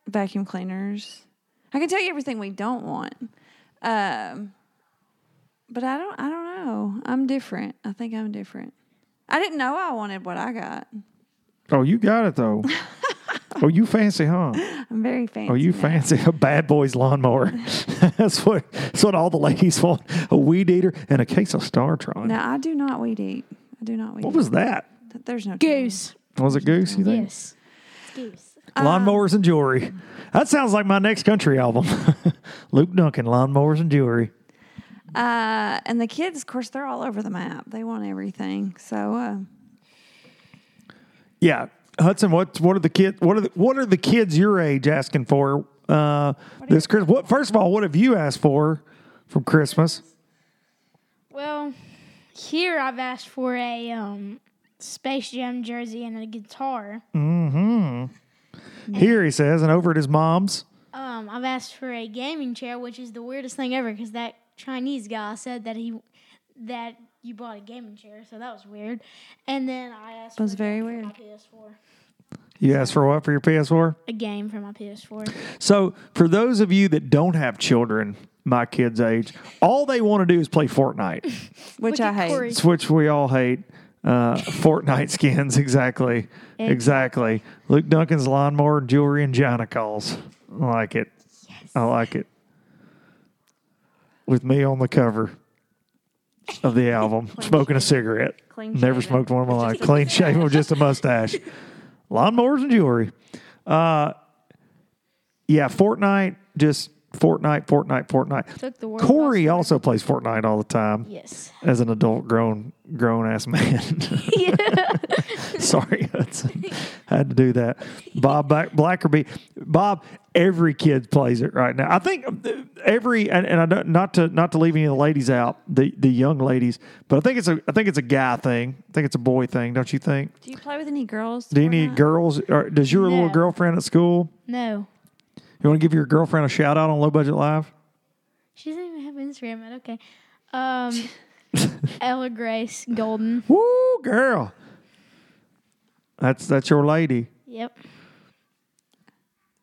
vacuum cleaners. I can tell you everything we don't want. Um, but I don't I don't know. I'm different. I think I'm different. I didn't know I wanted what I got. Oh, you got it, though. Oh, you fancy, huh? I'm very fancy. Oh, you now. Fancy a bad boy's lawnmower. that's what that's what all the ladies want, a weed eater and a case of Startron. No, I do not weed eat. I do not weed what eat. What was that? There's no goose. Time. Was it goose, you think? Yes. Goose. Lawnmowers um, and Jewelry. That sounds like my next country album. Luke Duncan, Lawnmowers and Jewelry. Uh, and the kids, of course, they're all over the map. They want everything. So, uh, yeah, Hudson, what what are the kids? What are the, what are the kids your age asking for uh, this Christmas? What first of all, what have you asked for from Christmas? Well, here I've asked for a um, Space Jam jersey and a guitar. Mm-hmm. Here, he says, and over at his mom's. Um, I've asked for a gaming chair, which is the weirdest thing ever, because that Chinese guy said that he that you bought a gaming chair, so that was weird. And then I asked was for very weird. My P S four. You asked for what for your P S four? A game for my P S four. So, for those of you that don't have children my kids' age, all they want to do is play Fortnite. which Look I hate. Corey. Which we all hate. Uh, Fortnite skins, exactly, exactly. Luke Duncan's lawnmower, jewelry, and Jana calls. I like it. Yes. I like it. With me on the cover of the album, smoking shaven. A cigarette. Clean Never shaven. Smoked one in my life. Clean shaven with just a mustache. Lawnmowers and jewelry. Uh, yeah, Fortnite, just Fortnite, Fortnite, Fortnite. Corey also plays Fortnite all the time. Yes. As an adult, grown, grown-ass man. Yeah. Sorry, Hudson. I had to do that. Bob Blackerby. Bob, every kid plays it right now. I think every, and, and I don't, not to not to leave any of the ladies out, the, the young ladies, but I think it's a I think it's a guy thing. I think it's a boy thing, don't you think? Do you play with any girls? Do you need not? girls? Or does your no. little girlfriend at school? No. You want to give your girlfriend a shout-out on Low Budget Live? She doesn't even have Instagram, but okay. Um, Ella Grace Golden. Woo, girl. That's that's your lady. Yep.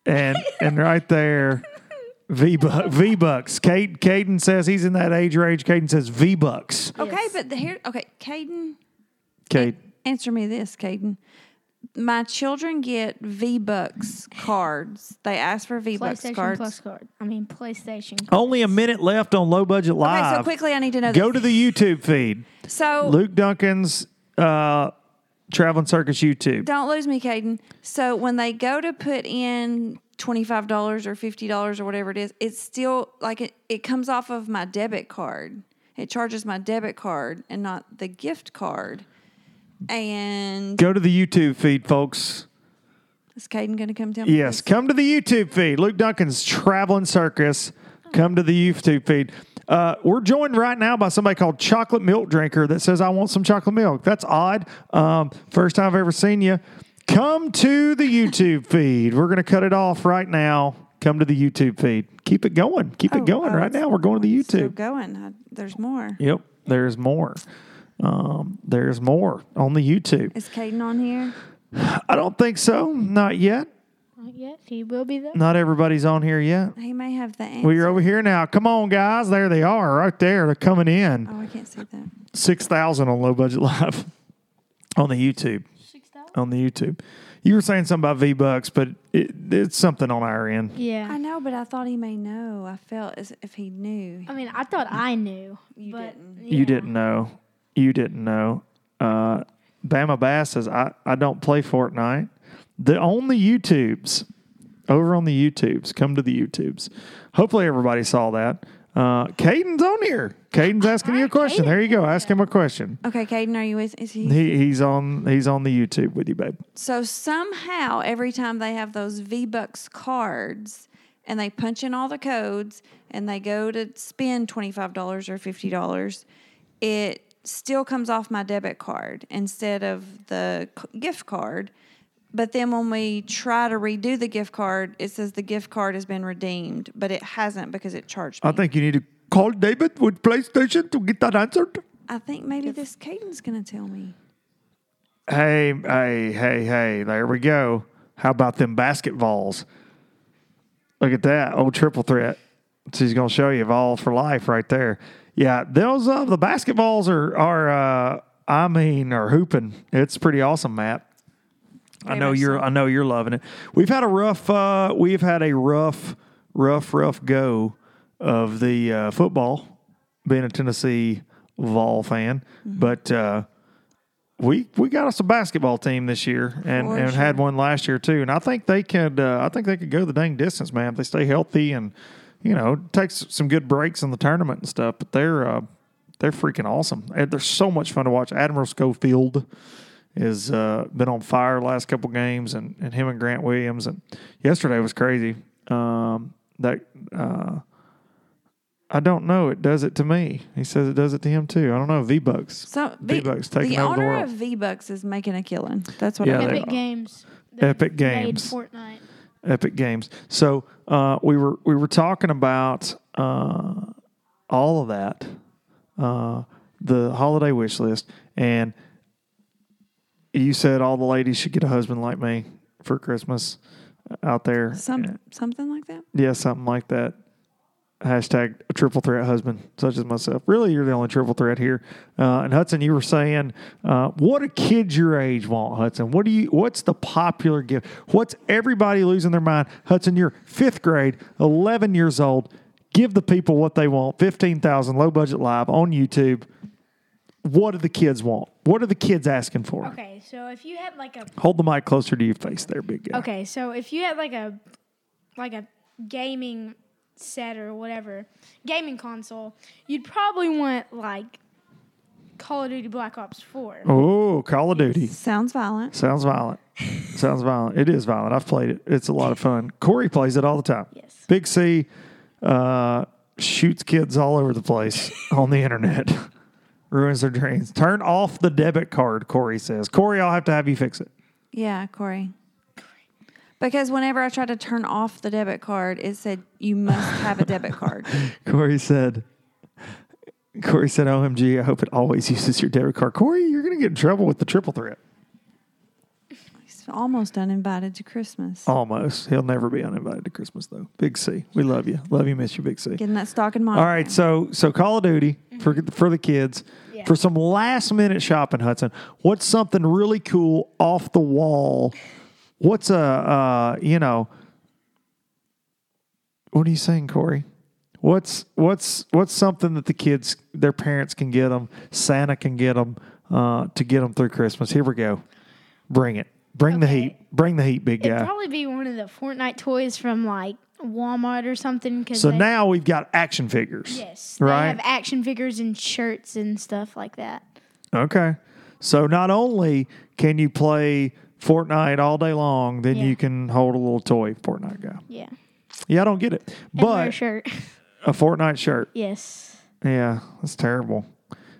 And and right there, V-Bucks. V-Bucks. Cade, Caden says he's in that age range. Caden says V-Bucks. Okay, yes. but the, here, okay, Caden. Cade. Answer me this, Caden. My children get V-Bucks cards. They ask for V-Bucks PlayStation cards. Plus card. I mean, PlayStation. Only a minute left on Low Budget Live. Okay, so quickly, I need to know this. Go to the YouTube feed. So Luke Duncan's uh, Traveling Circus YouTube. Don't lose me, Caden. So when they go to put in twenty-five dollars or fifty dollars or whatever it is, it's still like it, it comes off of my debit card. It charges my debit card and not the gift card. And go to the YouTube feed, folks. Is Caden going to come tell me? Yes, come to the YouTube feed. Luke Duncan's Traveling Circus. Come to the YouTube feed. Uh, we're joined right now by somebody called Chocolate Milk Drinker that says, I want some chocolate milk. That's odd. Um, first time I've ever seen you. Come to the YouTube feed. We're going to cut it off right now. Come to the YouTube feed. Keep it going. Keep oh, it going oh, right now. We're going to the YouTube. Still going. I, there's more. Yep, there's more. Um, there's more on the YouTube. Is Caden on here? I don't think so. Not yet. Not yet. He will be there. Not everybody's on here yet. He may have the answer. Well, you're over here now. Come on, guys. There they are right there. They're coming in. Oh, I can't see that. six thousand on Low Budget Live on the YouTube. six thousand? On the YouTube. You were saying something about V-Bucks, but it, it's something on our end. Yeah. I know, but I thought he may know. I felt as if he knew. I mean, I thought I knew. You but, didn't. Yeah. You didn't know. You didn't know. Uh, Bama Bass says, I, I don't play Fortnite. The only YouTubes, over on the YouTubes, come to the YouTubes. Hopefully everybody saw that. Uh, Caden's on here. Caden's asking right, you a question. Caden. There you go. Ask him a question. Okay, Caden, are you with is he? he he's on he's on the YouTube with you, babe. So somehow every time they have those V-Bucks cards and they punch in all the codes and they go to spend twenty-five dollars or fifty dollars, it still comes off my debit card instead of the gift card. But then when we try to redo the gift card, it says the gift card has been redeemed, but it hasn't because it charged me. I think you need to call David with PlayStation to get that answered. I think maybe this Caden's going to tell me. Hey, hey, hey, hey, there we go. How about them basketballs? Look at that, old triple threat. She's going to show you Vol for life right there. Yeah, those uh, the basketballs are are uh, I mean are hooping. It's pretty awesome, Matt. I know you're I know you're loving it. We've had a rough uh, we've had a rough rough rough go of the uh, football, being a Tennessee Vol fan, mm-hmm. but uh, we we got us a basketball team this year and, and sure. had one last year too, and I think they could uh, I think they could go the dang distance, man. If they stay healthy and. You know, it takes some good breaks in the tournament and stuff, but they're uh, they're freaking awesome. They're so much fun to watch. Admiral Schofield has uh, been on fire the last couple games, and, and him and Grant Williams. And yesterday was crazy. Um, that uh, I don't know. It does it to me. He says it does it to him too. I don't know. V Bucks. So V Bucks taking over the world. The owner of V Bucks is making a killing. That's what. Yeah, I mean. Epic Games. Epic Games. Made Fortnite. Epic Games. So uh, we were we were talking about uh, all of that, uh, the holiday wish list, and you said all the ladies should get a husband like me for Christmas out there. Some, something like that? Yeah, something like that. Hashtag a triple threat husband, such as myself. Really, you're the only triple threat here. Uh, and Hudson, you were saying, uh, what do kids your age want, Hudson? What do you? What's the popular gift? What's everybody losing their mind? Hudson, you're fifth grade, eleven years old. Give the people what they want. fifteen thousand, Low Budget Live on YouTube. What do the kids want? What are the kids asking for? Okay, so if you had like a... Hold the mic closer to your face there, big guy. Okay, so if you had like a, like a gaming... set or whatever, gaming console, you'd probably want, like, Call of Duty Black Ops four. Oh, Call of Duty. Sounds violent. Sounds violent. Sounds violent. It is violent. I've played it. It's a lot of fun. Corey plays it all the time. Yes. Big C uh, shoots kids all over the place on the internet. Ruins their dreams. Turn off the debit card, Corey says. Corey, I'll have to have you fix it. Yeah, Corey. Because whenever I tried to turn off the debit card, it said, you must have a debit card. Corey said, Corey said, O M G, I hope it always uses your debit card. Corey, you're going to get in trouble with the triple threat. He's almost uninvited to Christmas. Almost. He'll never be uninvited to Christmas, though. Big C. We love you. Love you, miss you, Big C. Getting that stock in mind. All right, so so Call of Duty mm-hmm. for, for the kids. Yeah. For some last-minute shopping, Hudson, what's something really cool off the wall? What's a, uh, you know, what are you saying, Corey? What's what's what's something that the kids, their parents can get them, Santa can get them, uh, to get them through Christmas? Here we go. Bring it. Bring okay. the heat. Bring the heat, big It'd guy. It'd probably be one of the Fortnite toys from, like, Walmart or something. Cause so they, now we've got action figures. Yes. Right? They have action figures and shirts and stuff like that. Okay. So not only can you play Fortnite all day long, then yeah. you can hold a little toy Fortnite guy. Yeah. Yeah, I don't get it. And but wear a shirt. A Fortnite shirt. Yes. Yeah, that's terrible.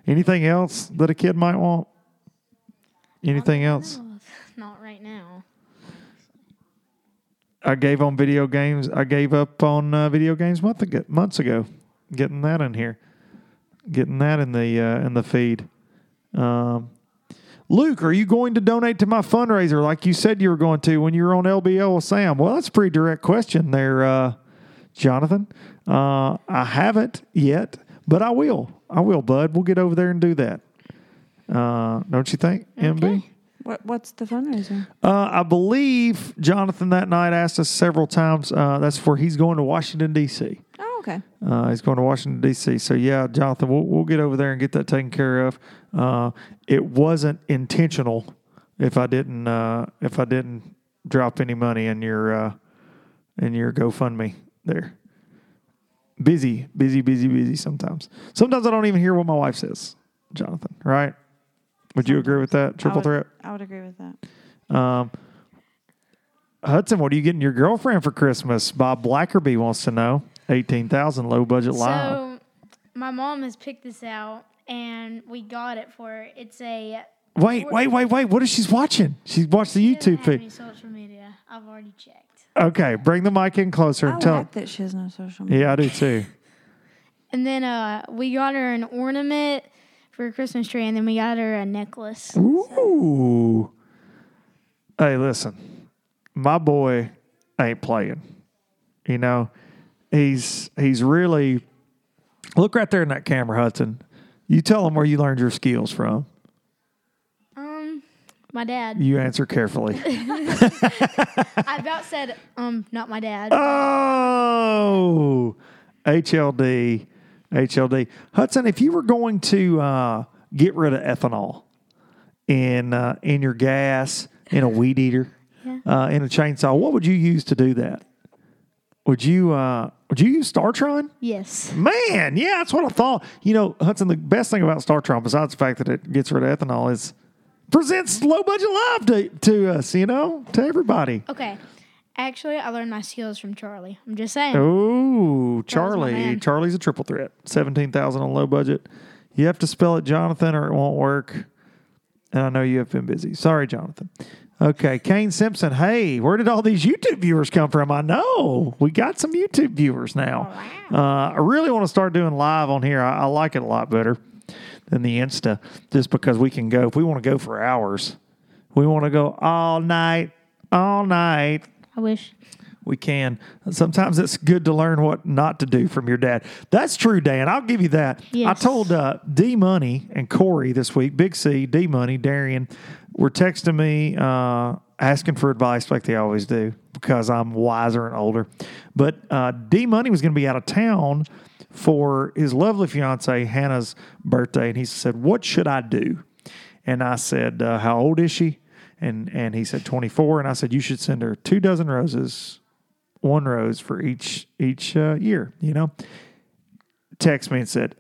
Anything else that a kid might want? Anything else? Not right now. I gave on video games. I gave up on uh, video games month ago, months ago. Getting that in here. Getting that in the uh, in the feed. Um, Luke, are you going to donate to my fundraiser like you said you were going to when you were on L B L with Sam? Well, that's a pretty direct question there, uh, Jonathan. Uh, I haven't yet, but I will. I will, bud. We'll get over there and do that. Uh, don't you think, okay. M B? What, what's the fundraiser? Uh, I believe Jonathan that night asked us several times. Uh, that's where he's going to Washington, D C Oh, okay. Uh, he's going to Washington, D C So, yeah, Jonathan, we'll, we'll get over there and get that taken care of. Uh, it wasn't intentional. If I didn't, uh, if I didn't drop any money in your, uh, in your GoFundMe there. Busy, busy, busy, busy. Sometimes, sometimes I don't even hear what my wife says, Jonathan. Right? Would sometimes. You agree with that? Triple I would, threat. I would agree with that. Um, Hudson, what are you getting your girlfriend for Christmas? Bob Blackerby wants to know. Eighteen thousand, low budget live. So, my mom has picked this out. And we got it for her. It's a... Wait, wait, wait, wait. What is she's watching? She's watched the she YouTube doesn't have feed. Any social media. I've already checked. Okay, bring the mic in closer. I and tell like that she has no social media. Yeah, I do too. And then uh, we got her an ornament for a Christmas tree, and then we got her a necklace. Ooh. So. Hey, listen. My boy ain't playing. You know, he's he's really... Look right there in that camera, Hudson. You tell them where you learned your skills from. Um, my dad. You answer carefully. I about said, um, not my dad. Oh, H L D, H L D. Hudson, if you were going to uh, get rid of ethanol in uh, in your gas, in a weed eater, yeah. uh, in a chainsaw, what would you use to do that? Would you uh, would you use Startron? Yes. Man, yeah, that's what I thought. You know, Hudson, the best thing about Startron, besides the fact that it gets rid of ethanol, is presents low-budget live to, to us, you know, to everybody. Okay. Actually, I learned my skills from Charlie. I'm just saying. Oh, Charlie. Charlie's a triple threat. seventeen thousand dollars on low budget. You have to spell it, Jonathan, or it won't work. And I know you have been busy. Sorry, Jonathan. Okay, Kane Simpson. Hey, where did all these YouTube viewers come from? I know. We got some YouTube viewers now. Oh, wow. uh, I really want to start doing live on here. I, I like it a lot better than the Insta just because we can go. If we want to go for hours, we want to go all night, all night. I wish. We can. Sometimes it's good to learn what not to do from your dad. That's true, Dan. I'll give you that. Yes. I told uh, D-Money and Corey this week, Big C, D-Money, Darian, were texting me uh, asking for advice like they always do because I'm wiser and older. But uh, D-Money was going to be out of town for his lovely fiancée, Hannah's birthday, and he said, what should I do? And I said, uh, how old is she? And and he said, twenty-four. And I said, you should send her two dozen roses, one rose for each each uh, year, you know? Text me and said,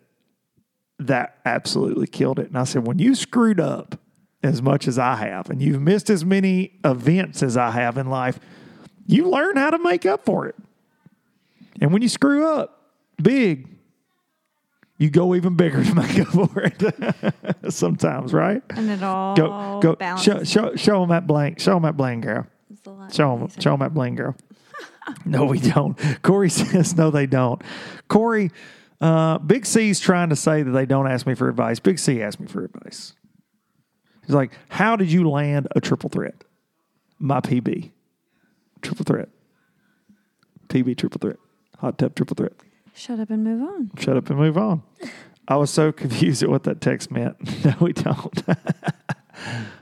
that absolutely killed it. And I said, when you screwed up as much as I have, and you've missed as many events as I have in life, you learn how to make up for it. And when you screw up big, you go even bigger to make up for it sometimes, right? And it all go, go, balances. Show, show, show them that blank. Show them that blank, girl. It's a lot. Show them, show them at Blaine Girl. No, we don't. Corey says, no, they don't. Corey, uh, Big C's trying to say that they don't ask me for advice. Big C asked me for advice. He's like, how did you land a triple threat? My P B. Triple threat. P B triple threat. Hot tub triple threat. Shut up and move on. Shut up and move on. I was so confused at what that text meant. No, we don't.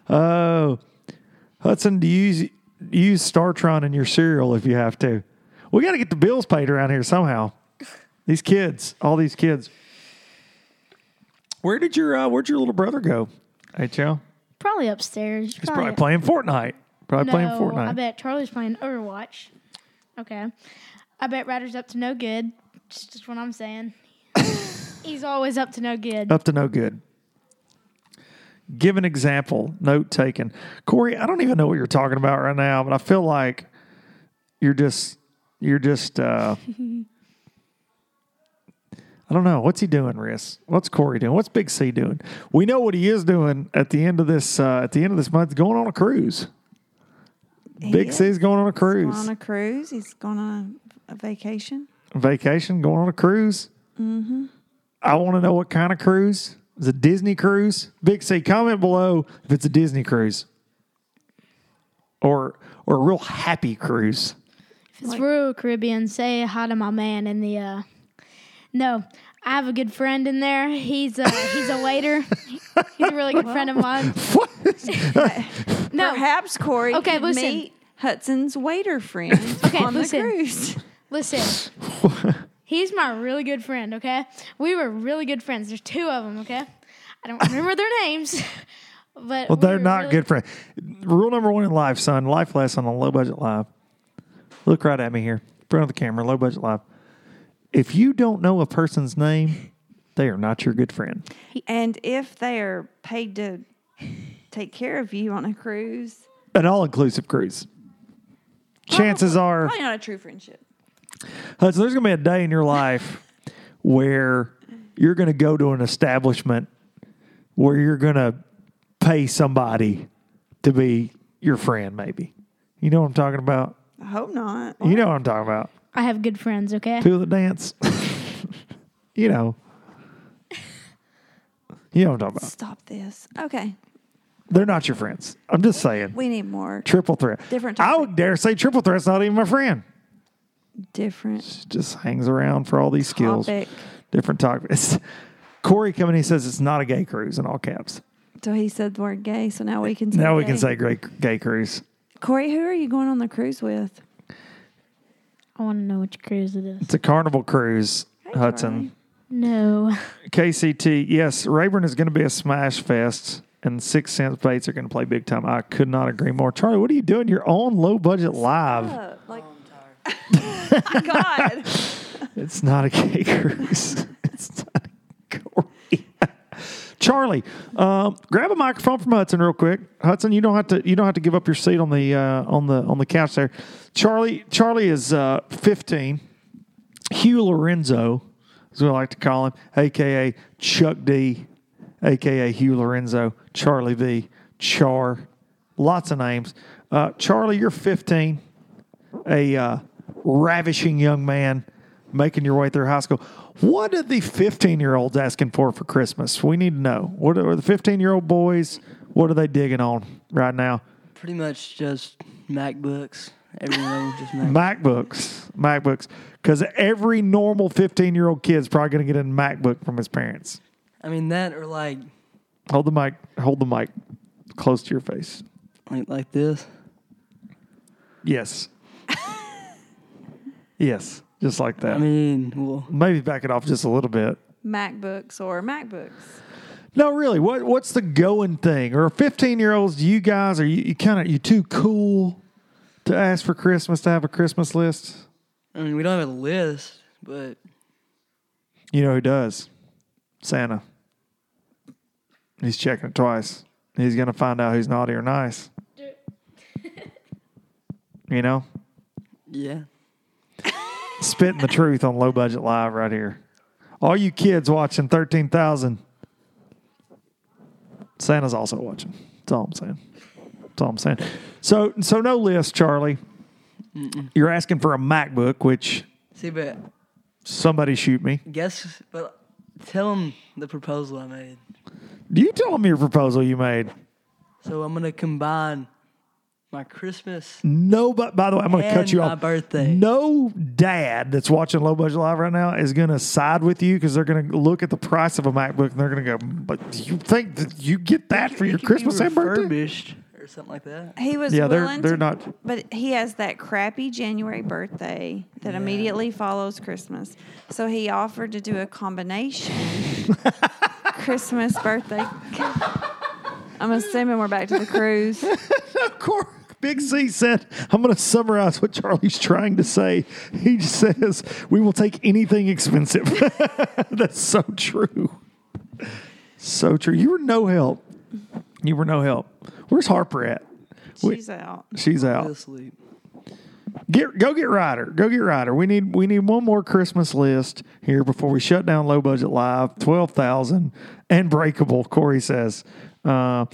Oh, Hudson, do you use Startron in your cereal if you have to? We got to get the bills paid around here somehow. These kids, all these kids. Where did your uh, where'd your little brother go? H L? Probably upstairs. He's probably, probably playing Fortnite. Probably no, playing Fortnite. I bet Charlie's playing Overwatch. Okay. I bet Ryder's up to no good. That's just what I'm saying. He's always up to no good. Up to no good. Give an example. Note taken. Corey, I don't even know what you're talking about right now, but I feel like you're just, you're just, uh, I don't know. What's he doing, Riss? What's Corey doing? What's Big C doing? We know what he is doing at the end of this, uh, at the end of this month, going on a cruise. He Big is. C's going on a cruise. He's on a cruise. He's going on a vacation. A vacation, going on a cruise. Mm-hmm. I want to know what kind of cruise. Is it a Disney cruise? Big C, comment below if it's a Disney cruise. Or or a real happy cruise. If it's like, Royal Caribbean, say hi to my man in the... Uh, no, I have a good friend in there. He's a, he's a waiter. He's a really good well, friend of mine. What? No. Perhaps, Corey, okay, can listen. meet Hudson's waiter friend okay, on listen. the cruise. Listen. He's my really good friend, okay? We were really good friends. There's two of them, okay? I don't remember their names, but... Well, they're we not really... good friends. Rule number one in life, son. Life lesson on Low Budget Live. Look right at me here. Front of the camera, Low Budget Live. If you don't know a person's name, they are not your good friend. And if they are paid to take care of you on a cruise... An all-inclusive cruise. Probably, chances are... Probably not a true friendship. Uh, so there's going to be a day in your life where you're going to go to an establishment where you're going to pay somebody to be your friend, maybe. You know what I'm talking about? I hope not. You know what I'm talking about. I have good friends, okay? People that dance. You know. You know what I'm talking about. Stop this. Okay. They're not your friends. I'm just saying. We need more. Triple threat. Different topic. I would dare say triple threat's not even my friend. Different. She just hangs around for all these skills. Topic. Different topics. Corey coming, he says it's not a gay cruise in all caps. So he said the word gay, so now we can say Now gay. we can say gay, gay cruise. Corey, who are you going on the cruise with? I want to know which cruise it is. It's a Carnival cruise, hey, Hudson. Corey. No. K C T, yes, Rayburn is going to be a smash fest, and Six Cents Baits are going to play big time. I could not agree more. Charlie, what are you doing? You're on Low Budget Live. Up? Like, oh my God. It's not a gay cruise. It's not a Corey. Charlie, um, grab a microphone from Hudson real quick. Hudson, you don't have to you don't have to give up your seat on the uh, on the on the couch there. Charlie Charlie is uh, fifteen. Hugh Lorenzo, as we like to call him, aka Chuck D, aka Hugh Lorenzo, Charlie V, Char, lots of names. Uh, Charlie, you're fifteen. A uh, ravishing young man making your way through high school. What are the fifteen-year-olds asking for for Christmas? We need to know. What are the fifteen-year-old boys, what are they digging on right now? Pretty much just MacBooks. Everyone just MacBooks. MacBooks. MacBooks. Because every normal fifteen-year-old kid's probably going to get a MacBook from his parents. I mean, that or like... Hold the mic. Hold the mic close to your face. Like, like this? Yes. Yes, just like that. I mean, well, maybe back it off just a little bit. MacBooks or MacBooks? No, really. What what's the going thing? Or fifteen-year-olds? You guys are you, you kind of you too cool to ask for Christmas to have a Christmas list? I mean, we don't have a list, but you know who does? Santa. He's checking it twice. He's gonna find out who's naughty or nice. You know? Yeah. Spitting the truth on Low Budget Live right here. All you kids watching thirteen thousand, Santa's also watching. That's all I'm saying. That's all I'm saying. So, so no list, Charlie. Mm-mm. You're asking for a MacBook, which... See, but... Somebody shoot me. Guess, but tell them the proposal I made. You tell them your proposal you made. So I'm going to combine my Christmas. No, but by the way, I'm going to cut you my off. Birthday. No dad that's watching Low Budget Live right now is going to side with you because they're going to look at the price of a MacBook and they're going to go, but do you think that you get that it for it your Christmas and birthday? Or something like that. He was yeah, willing they're, they're to, not. But he has that crappy January birthday that yeah. immediately follows Christmas. So he offered to do a combination Christmas birthday. I'm assuming we're back to the cruise. Of course. Big Z said, I'm going to summarize what Charlie's trying to say. He says, we will take anything expensive. That's so true. So true. You were no help. You were no help. Where's Harper at? She's we, out. She's out. Asleep. Get go get Ryder. Go get Ryder. We need we need one more Christmas list here before we shut down Low Budget Live. Twelve thousand and breakable. Corey says uh,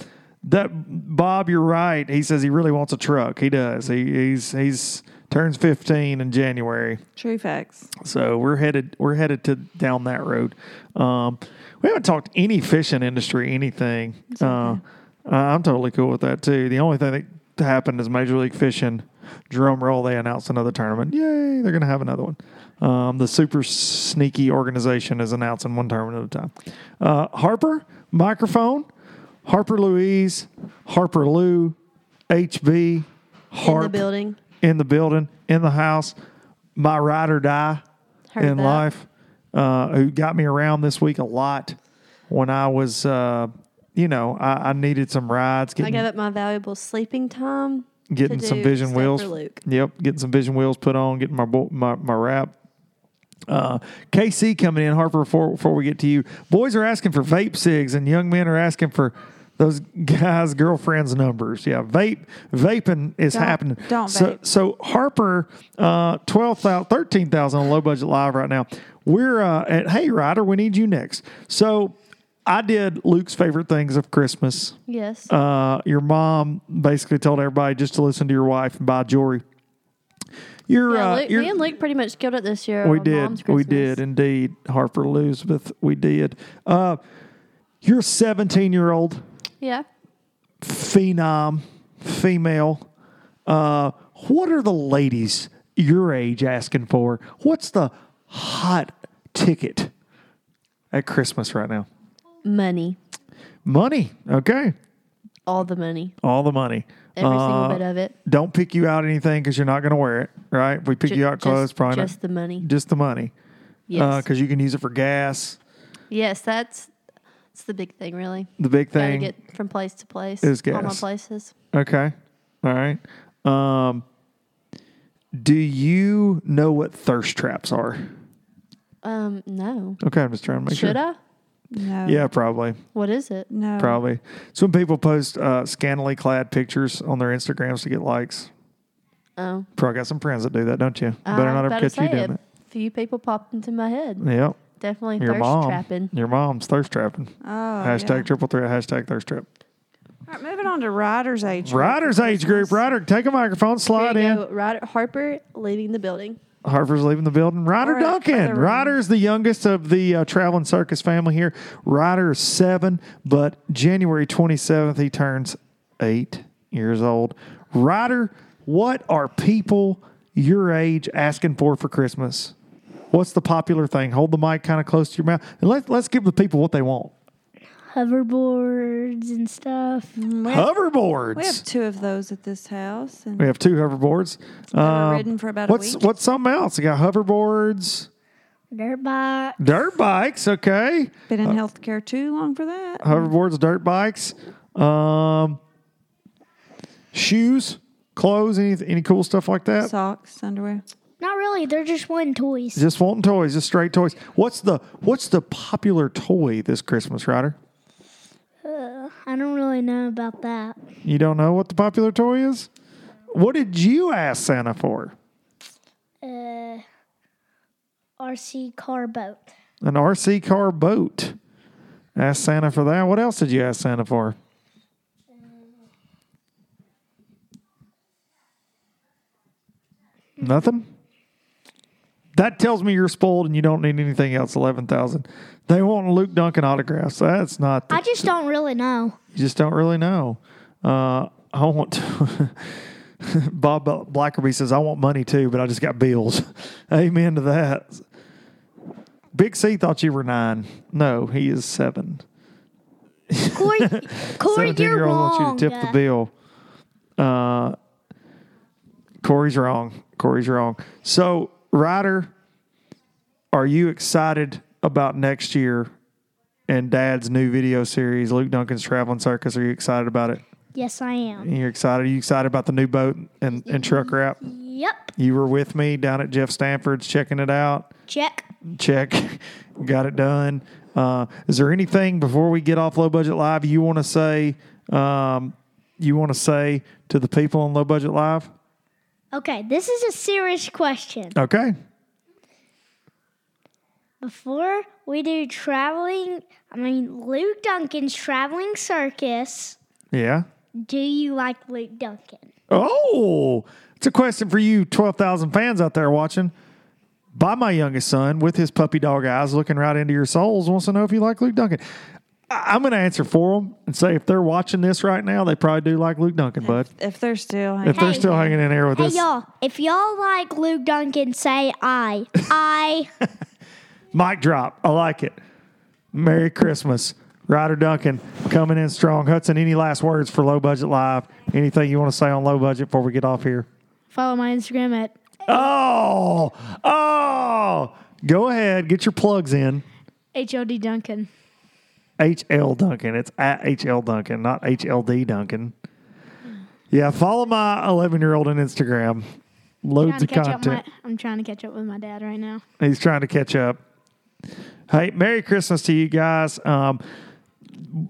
that Bob, you're right. He says he really wants a truck. He does. He he's he's turns fifteen in January. True facts. So we're headed we're headed to down that road. Um, we haven't talked any fishing industry anything. It's okay. Uh, Uh, I'm totally cool with that, too. The only thing that happened is Major League Fishing, drum roll, they announced another tournament. Yay, they're going to have another one. Um, the super sneaky organization is announcing one tournament at a time. Uh, Harper, Microphone, Harper Louise, Harper Lou, H B, Harp. In the building. In the building, in the house. My ride or die Heard in that. life, uh, who got me around this week a lot when I was... Uh, You know, I, I needed some rides. Getting, I gave up my valuable sleeping time. Getting some vision wheels. For Luke. Yep, getting some vision wheels put on. Getting my my my wrap. Uh, K C coming in, Harper. Before before we get to you, boys are asking for vape cigs, and young men are asking for those guys' girlfriends' numbers. Yeah, vape vaping is don't, happening. Don't so, vape. So Harper, uh, twelve thousand, thirteen thousand on Low Budget Live right now. We're uh, at Hey Ryder. We need you next. So. I did Luke's favorite things of Christmas. Yes. Uh, your mom basically told everybody just to listen to your wife and buy jewelry. Your, yeah, uh, Luke, your, me and Luke pretty much killed it this year. We did. Mom's Christmas. We did, indeed. Harper Elizabeth, we did. Uh, you're a seventeen-year-old. Yeah. Phenom, female. Uh, what are the ladies your age asking for? What's the hot ticket at Christmas right now? Money. Money. Okay. All the money. All the money. Every uh, single bit of it. Don't pick you out anything because you're not going to wear it, right? If we pick just, you out clothes, probably just not. Just the money. Just the money. Yes. Because uh, you can use it for gas. Yes, that's, that's the big thing, really. The big thing. Gotta get from place to place. Is gas. All my places. Okay. All right. Um, do you know what thirst traps are? Um, no. Okay, I'm just trying to make Should sure. Should I? No. Yeah, probably. What is it? No. Probably. It's when people post uh, scantily clad pictures on their Instagrams to get likes. Oh. Probably got some friends that do that, don't you? I Better not ever catch you doing it. A few people popped into my head. Yep. Definitely your thirst mom, trapping. Your mom's thirst trapping. Oh, Hashtag yeah. triple threat, hashtag thirst trap. All right, moving on to Ryder's age group. Ryder's age group. Ryder, take a microphone, slide in. Ryder, Harper leaving the building. Harper's leaving the building. Ryder Duncan. Ryder's the youngest of the uh, Traveling Circus family here. Ryder is seven, but January twenty-seventh, he turns eight years old. Ryder, what are people your age asking for for Christmas? What's the popular thing? Hold the mic kind of close to your mouth. And let, let's give the people what they want. Hoverboards and stuff. We have, hoverboards. We have two of those at this house. And we have two hoverboards. They um, were ridden for about what's, a week. What's something else? You got hoverboards. Dirt bikes. Dirt bikes, okay. Been in uh, healthcare too long for that. Hoverboards, dirt bikes. Um, shoes, clothes, any, any cool stuff like that? Socks, underwear. Not really. They're just wanting toys. Just wanting toys, just straight toys. What's the, what's the popular toy this Christmas, Ryder? Uh, I don't really know about that. You don't know what the popular toy is? What did you ask Santa for? Uh, R C car boat. An R C car boat. Asked Santa for that. What else did you ask Santa for? Uh, Nothing? That tells me you're spoiled and you don't need anything else. eleven thousand. They want Luke Duncan autographs. That's not... The, I just don't really know. You just don't really know. Uh, I want... To Bob Blackerby says, I want money too, but I just got bills. Amen to that. Big C thought you were nine. No, he is seven. Corey, Corey you're wrong. I want you to tip yeah. the bill. Uh, Corey's wrong. Corey's wrong. So... Ryder, are you excited about next year and Dad's new video series, Luke Duncan's Traveling Circus? Are you excited about it? Yes, I am. You're excited? Are you excited about the new boat and, and truck wrap? Yep. You were with me down at Jeff Stanford's checking it out. Check. Check. Got it done. Uh, is there anything before we get off Low Budget Live you want to say? Um, you want to say to the people on Low Budget Live? Okay, this is a serious question. Okay. Before we do traveling, I mean, Luke Duncan's Traveling Circus. Yeah. Do you like Luke Duncan? Oh, it's a question for you twelve thousand fans out there watching. By my youngest son, with his puppy dog eyes looking right into your souls, wants to know if you like Luke Duncan. I'm going to answer for them and say if they're watching this right now, they probably do like Luke Duncan, bud. If, if they're still hanging. If they're hey, still hanging in there with hey us. Hey, y'all. If y'all like Luke Duncan, say I. I. Mic drop. I like it. Merry Christmas. Ryder Duncan coming in strong. Hudson, any last words for Low Budget Live? Anything you want to say on Low Budget before we get off here? Follow my Instagram at... Oh. Oh. Go ahead. Get your plugs in. H O D Duncan. H L Duncan. It's at H L Duncan, not H L D Duncan. Yeah, follow my eleven-year-old on Instagram. Loads of content. My, I'm trying to catch up with my dad right now. He's trying to catch up. Hey, Merry Christmas to you guys. Um,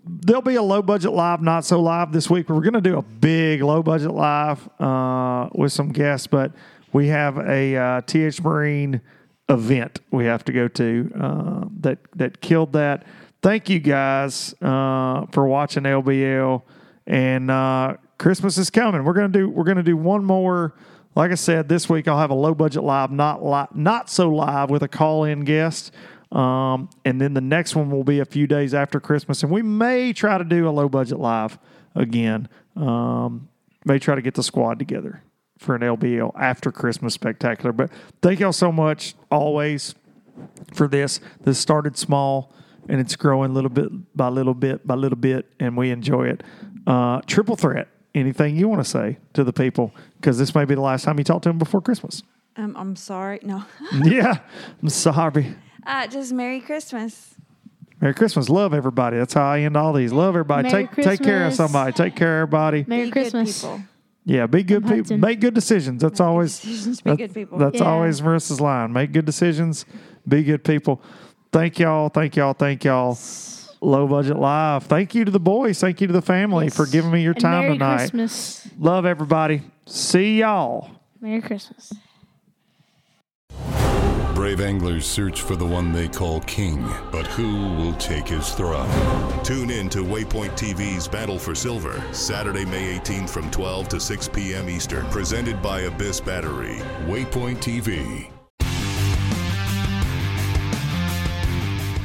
there'll be a low-budget live, not so live this week. We're going to do a big low-budget live uh, with some guests, but we have a uh, T H Marine event we have to go to uh, that that killed that. Thank you guys uh, for watching L B L, and uh, Christmas is coming. We're gonna do we're gonna do one more. Like I said, this week I'll have a low budget live, not li- not so live, with a call in guest, um, and then the next one will be a few days after Christmas, and we may try to do a low budget live again. Um, may try to get the squad together for an L B L after Christmas spectacular. But thank y'all so much always for this. This started small. And it's growing little bit by little bit by little bit, and we enjoy it. Uh, triple threat. Anything you want to say to the people? Because this may be the last time you talk to them before Christmas. Um, I'm sorry. No. yeah, I'm sorry. Uh, just Merry Christmas. Merry Christmas. Love everybody. That's how I end all these. Love everybody. Merry take Christmas. Take care of somebody. Take care of everybody. Merry be Christmas. Good people. Yeah, be good people. Make good decisions. That's Make always. Good decisions. That's, be good people. That's yeah. always Marissa's line. Make good decisions. Be good people. Thank y'all, thank y'all, thank y'all. Low Budget Live. Thank you to the boys. Thank you to the family yes. for giving me your and time Merry tonight. Merry Christmas. Love everybody. See y'all. Merry Christmas. Brave anglers search for the one they call king, but who will take his throne? Tune in to Waypoint T V's Battle for Silver, Saturday, May eighteenth from twelve to six p.m. Eastern, presented by Abyss Battery. Waypoint T V.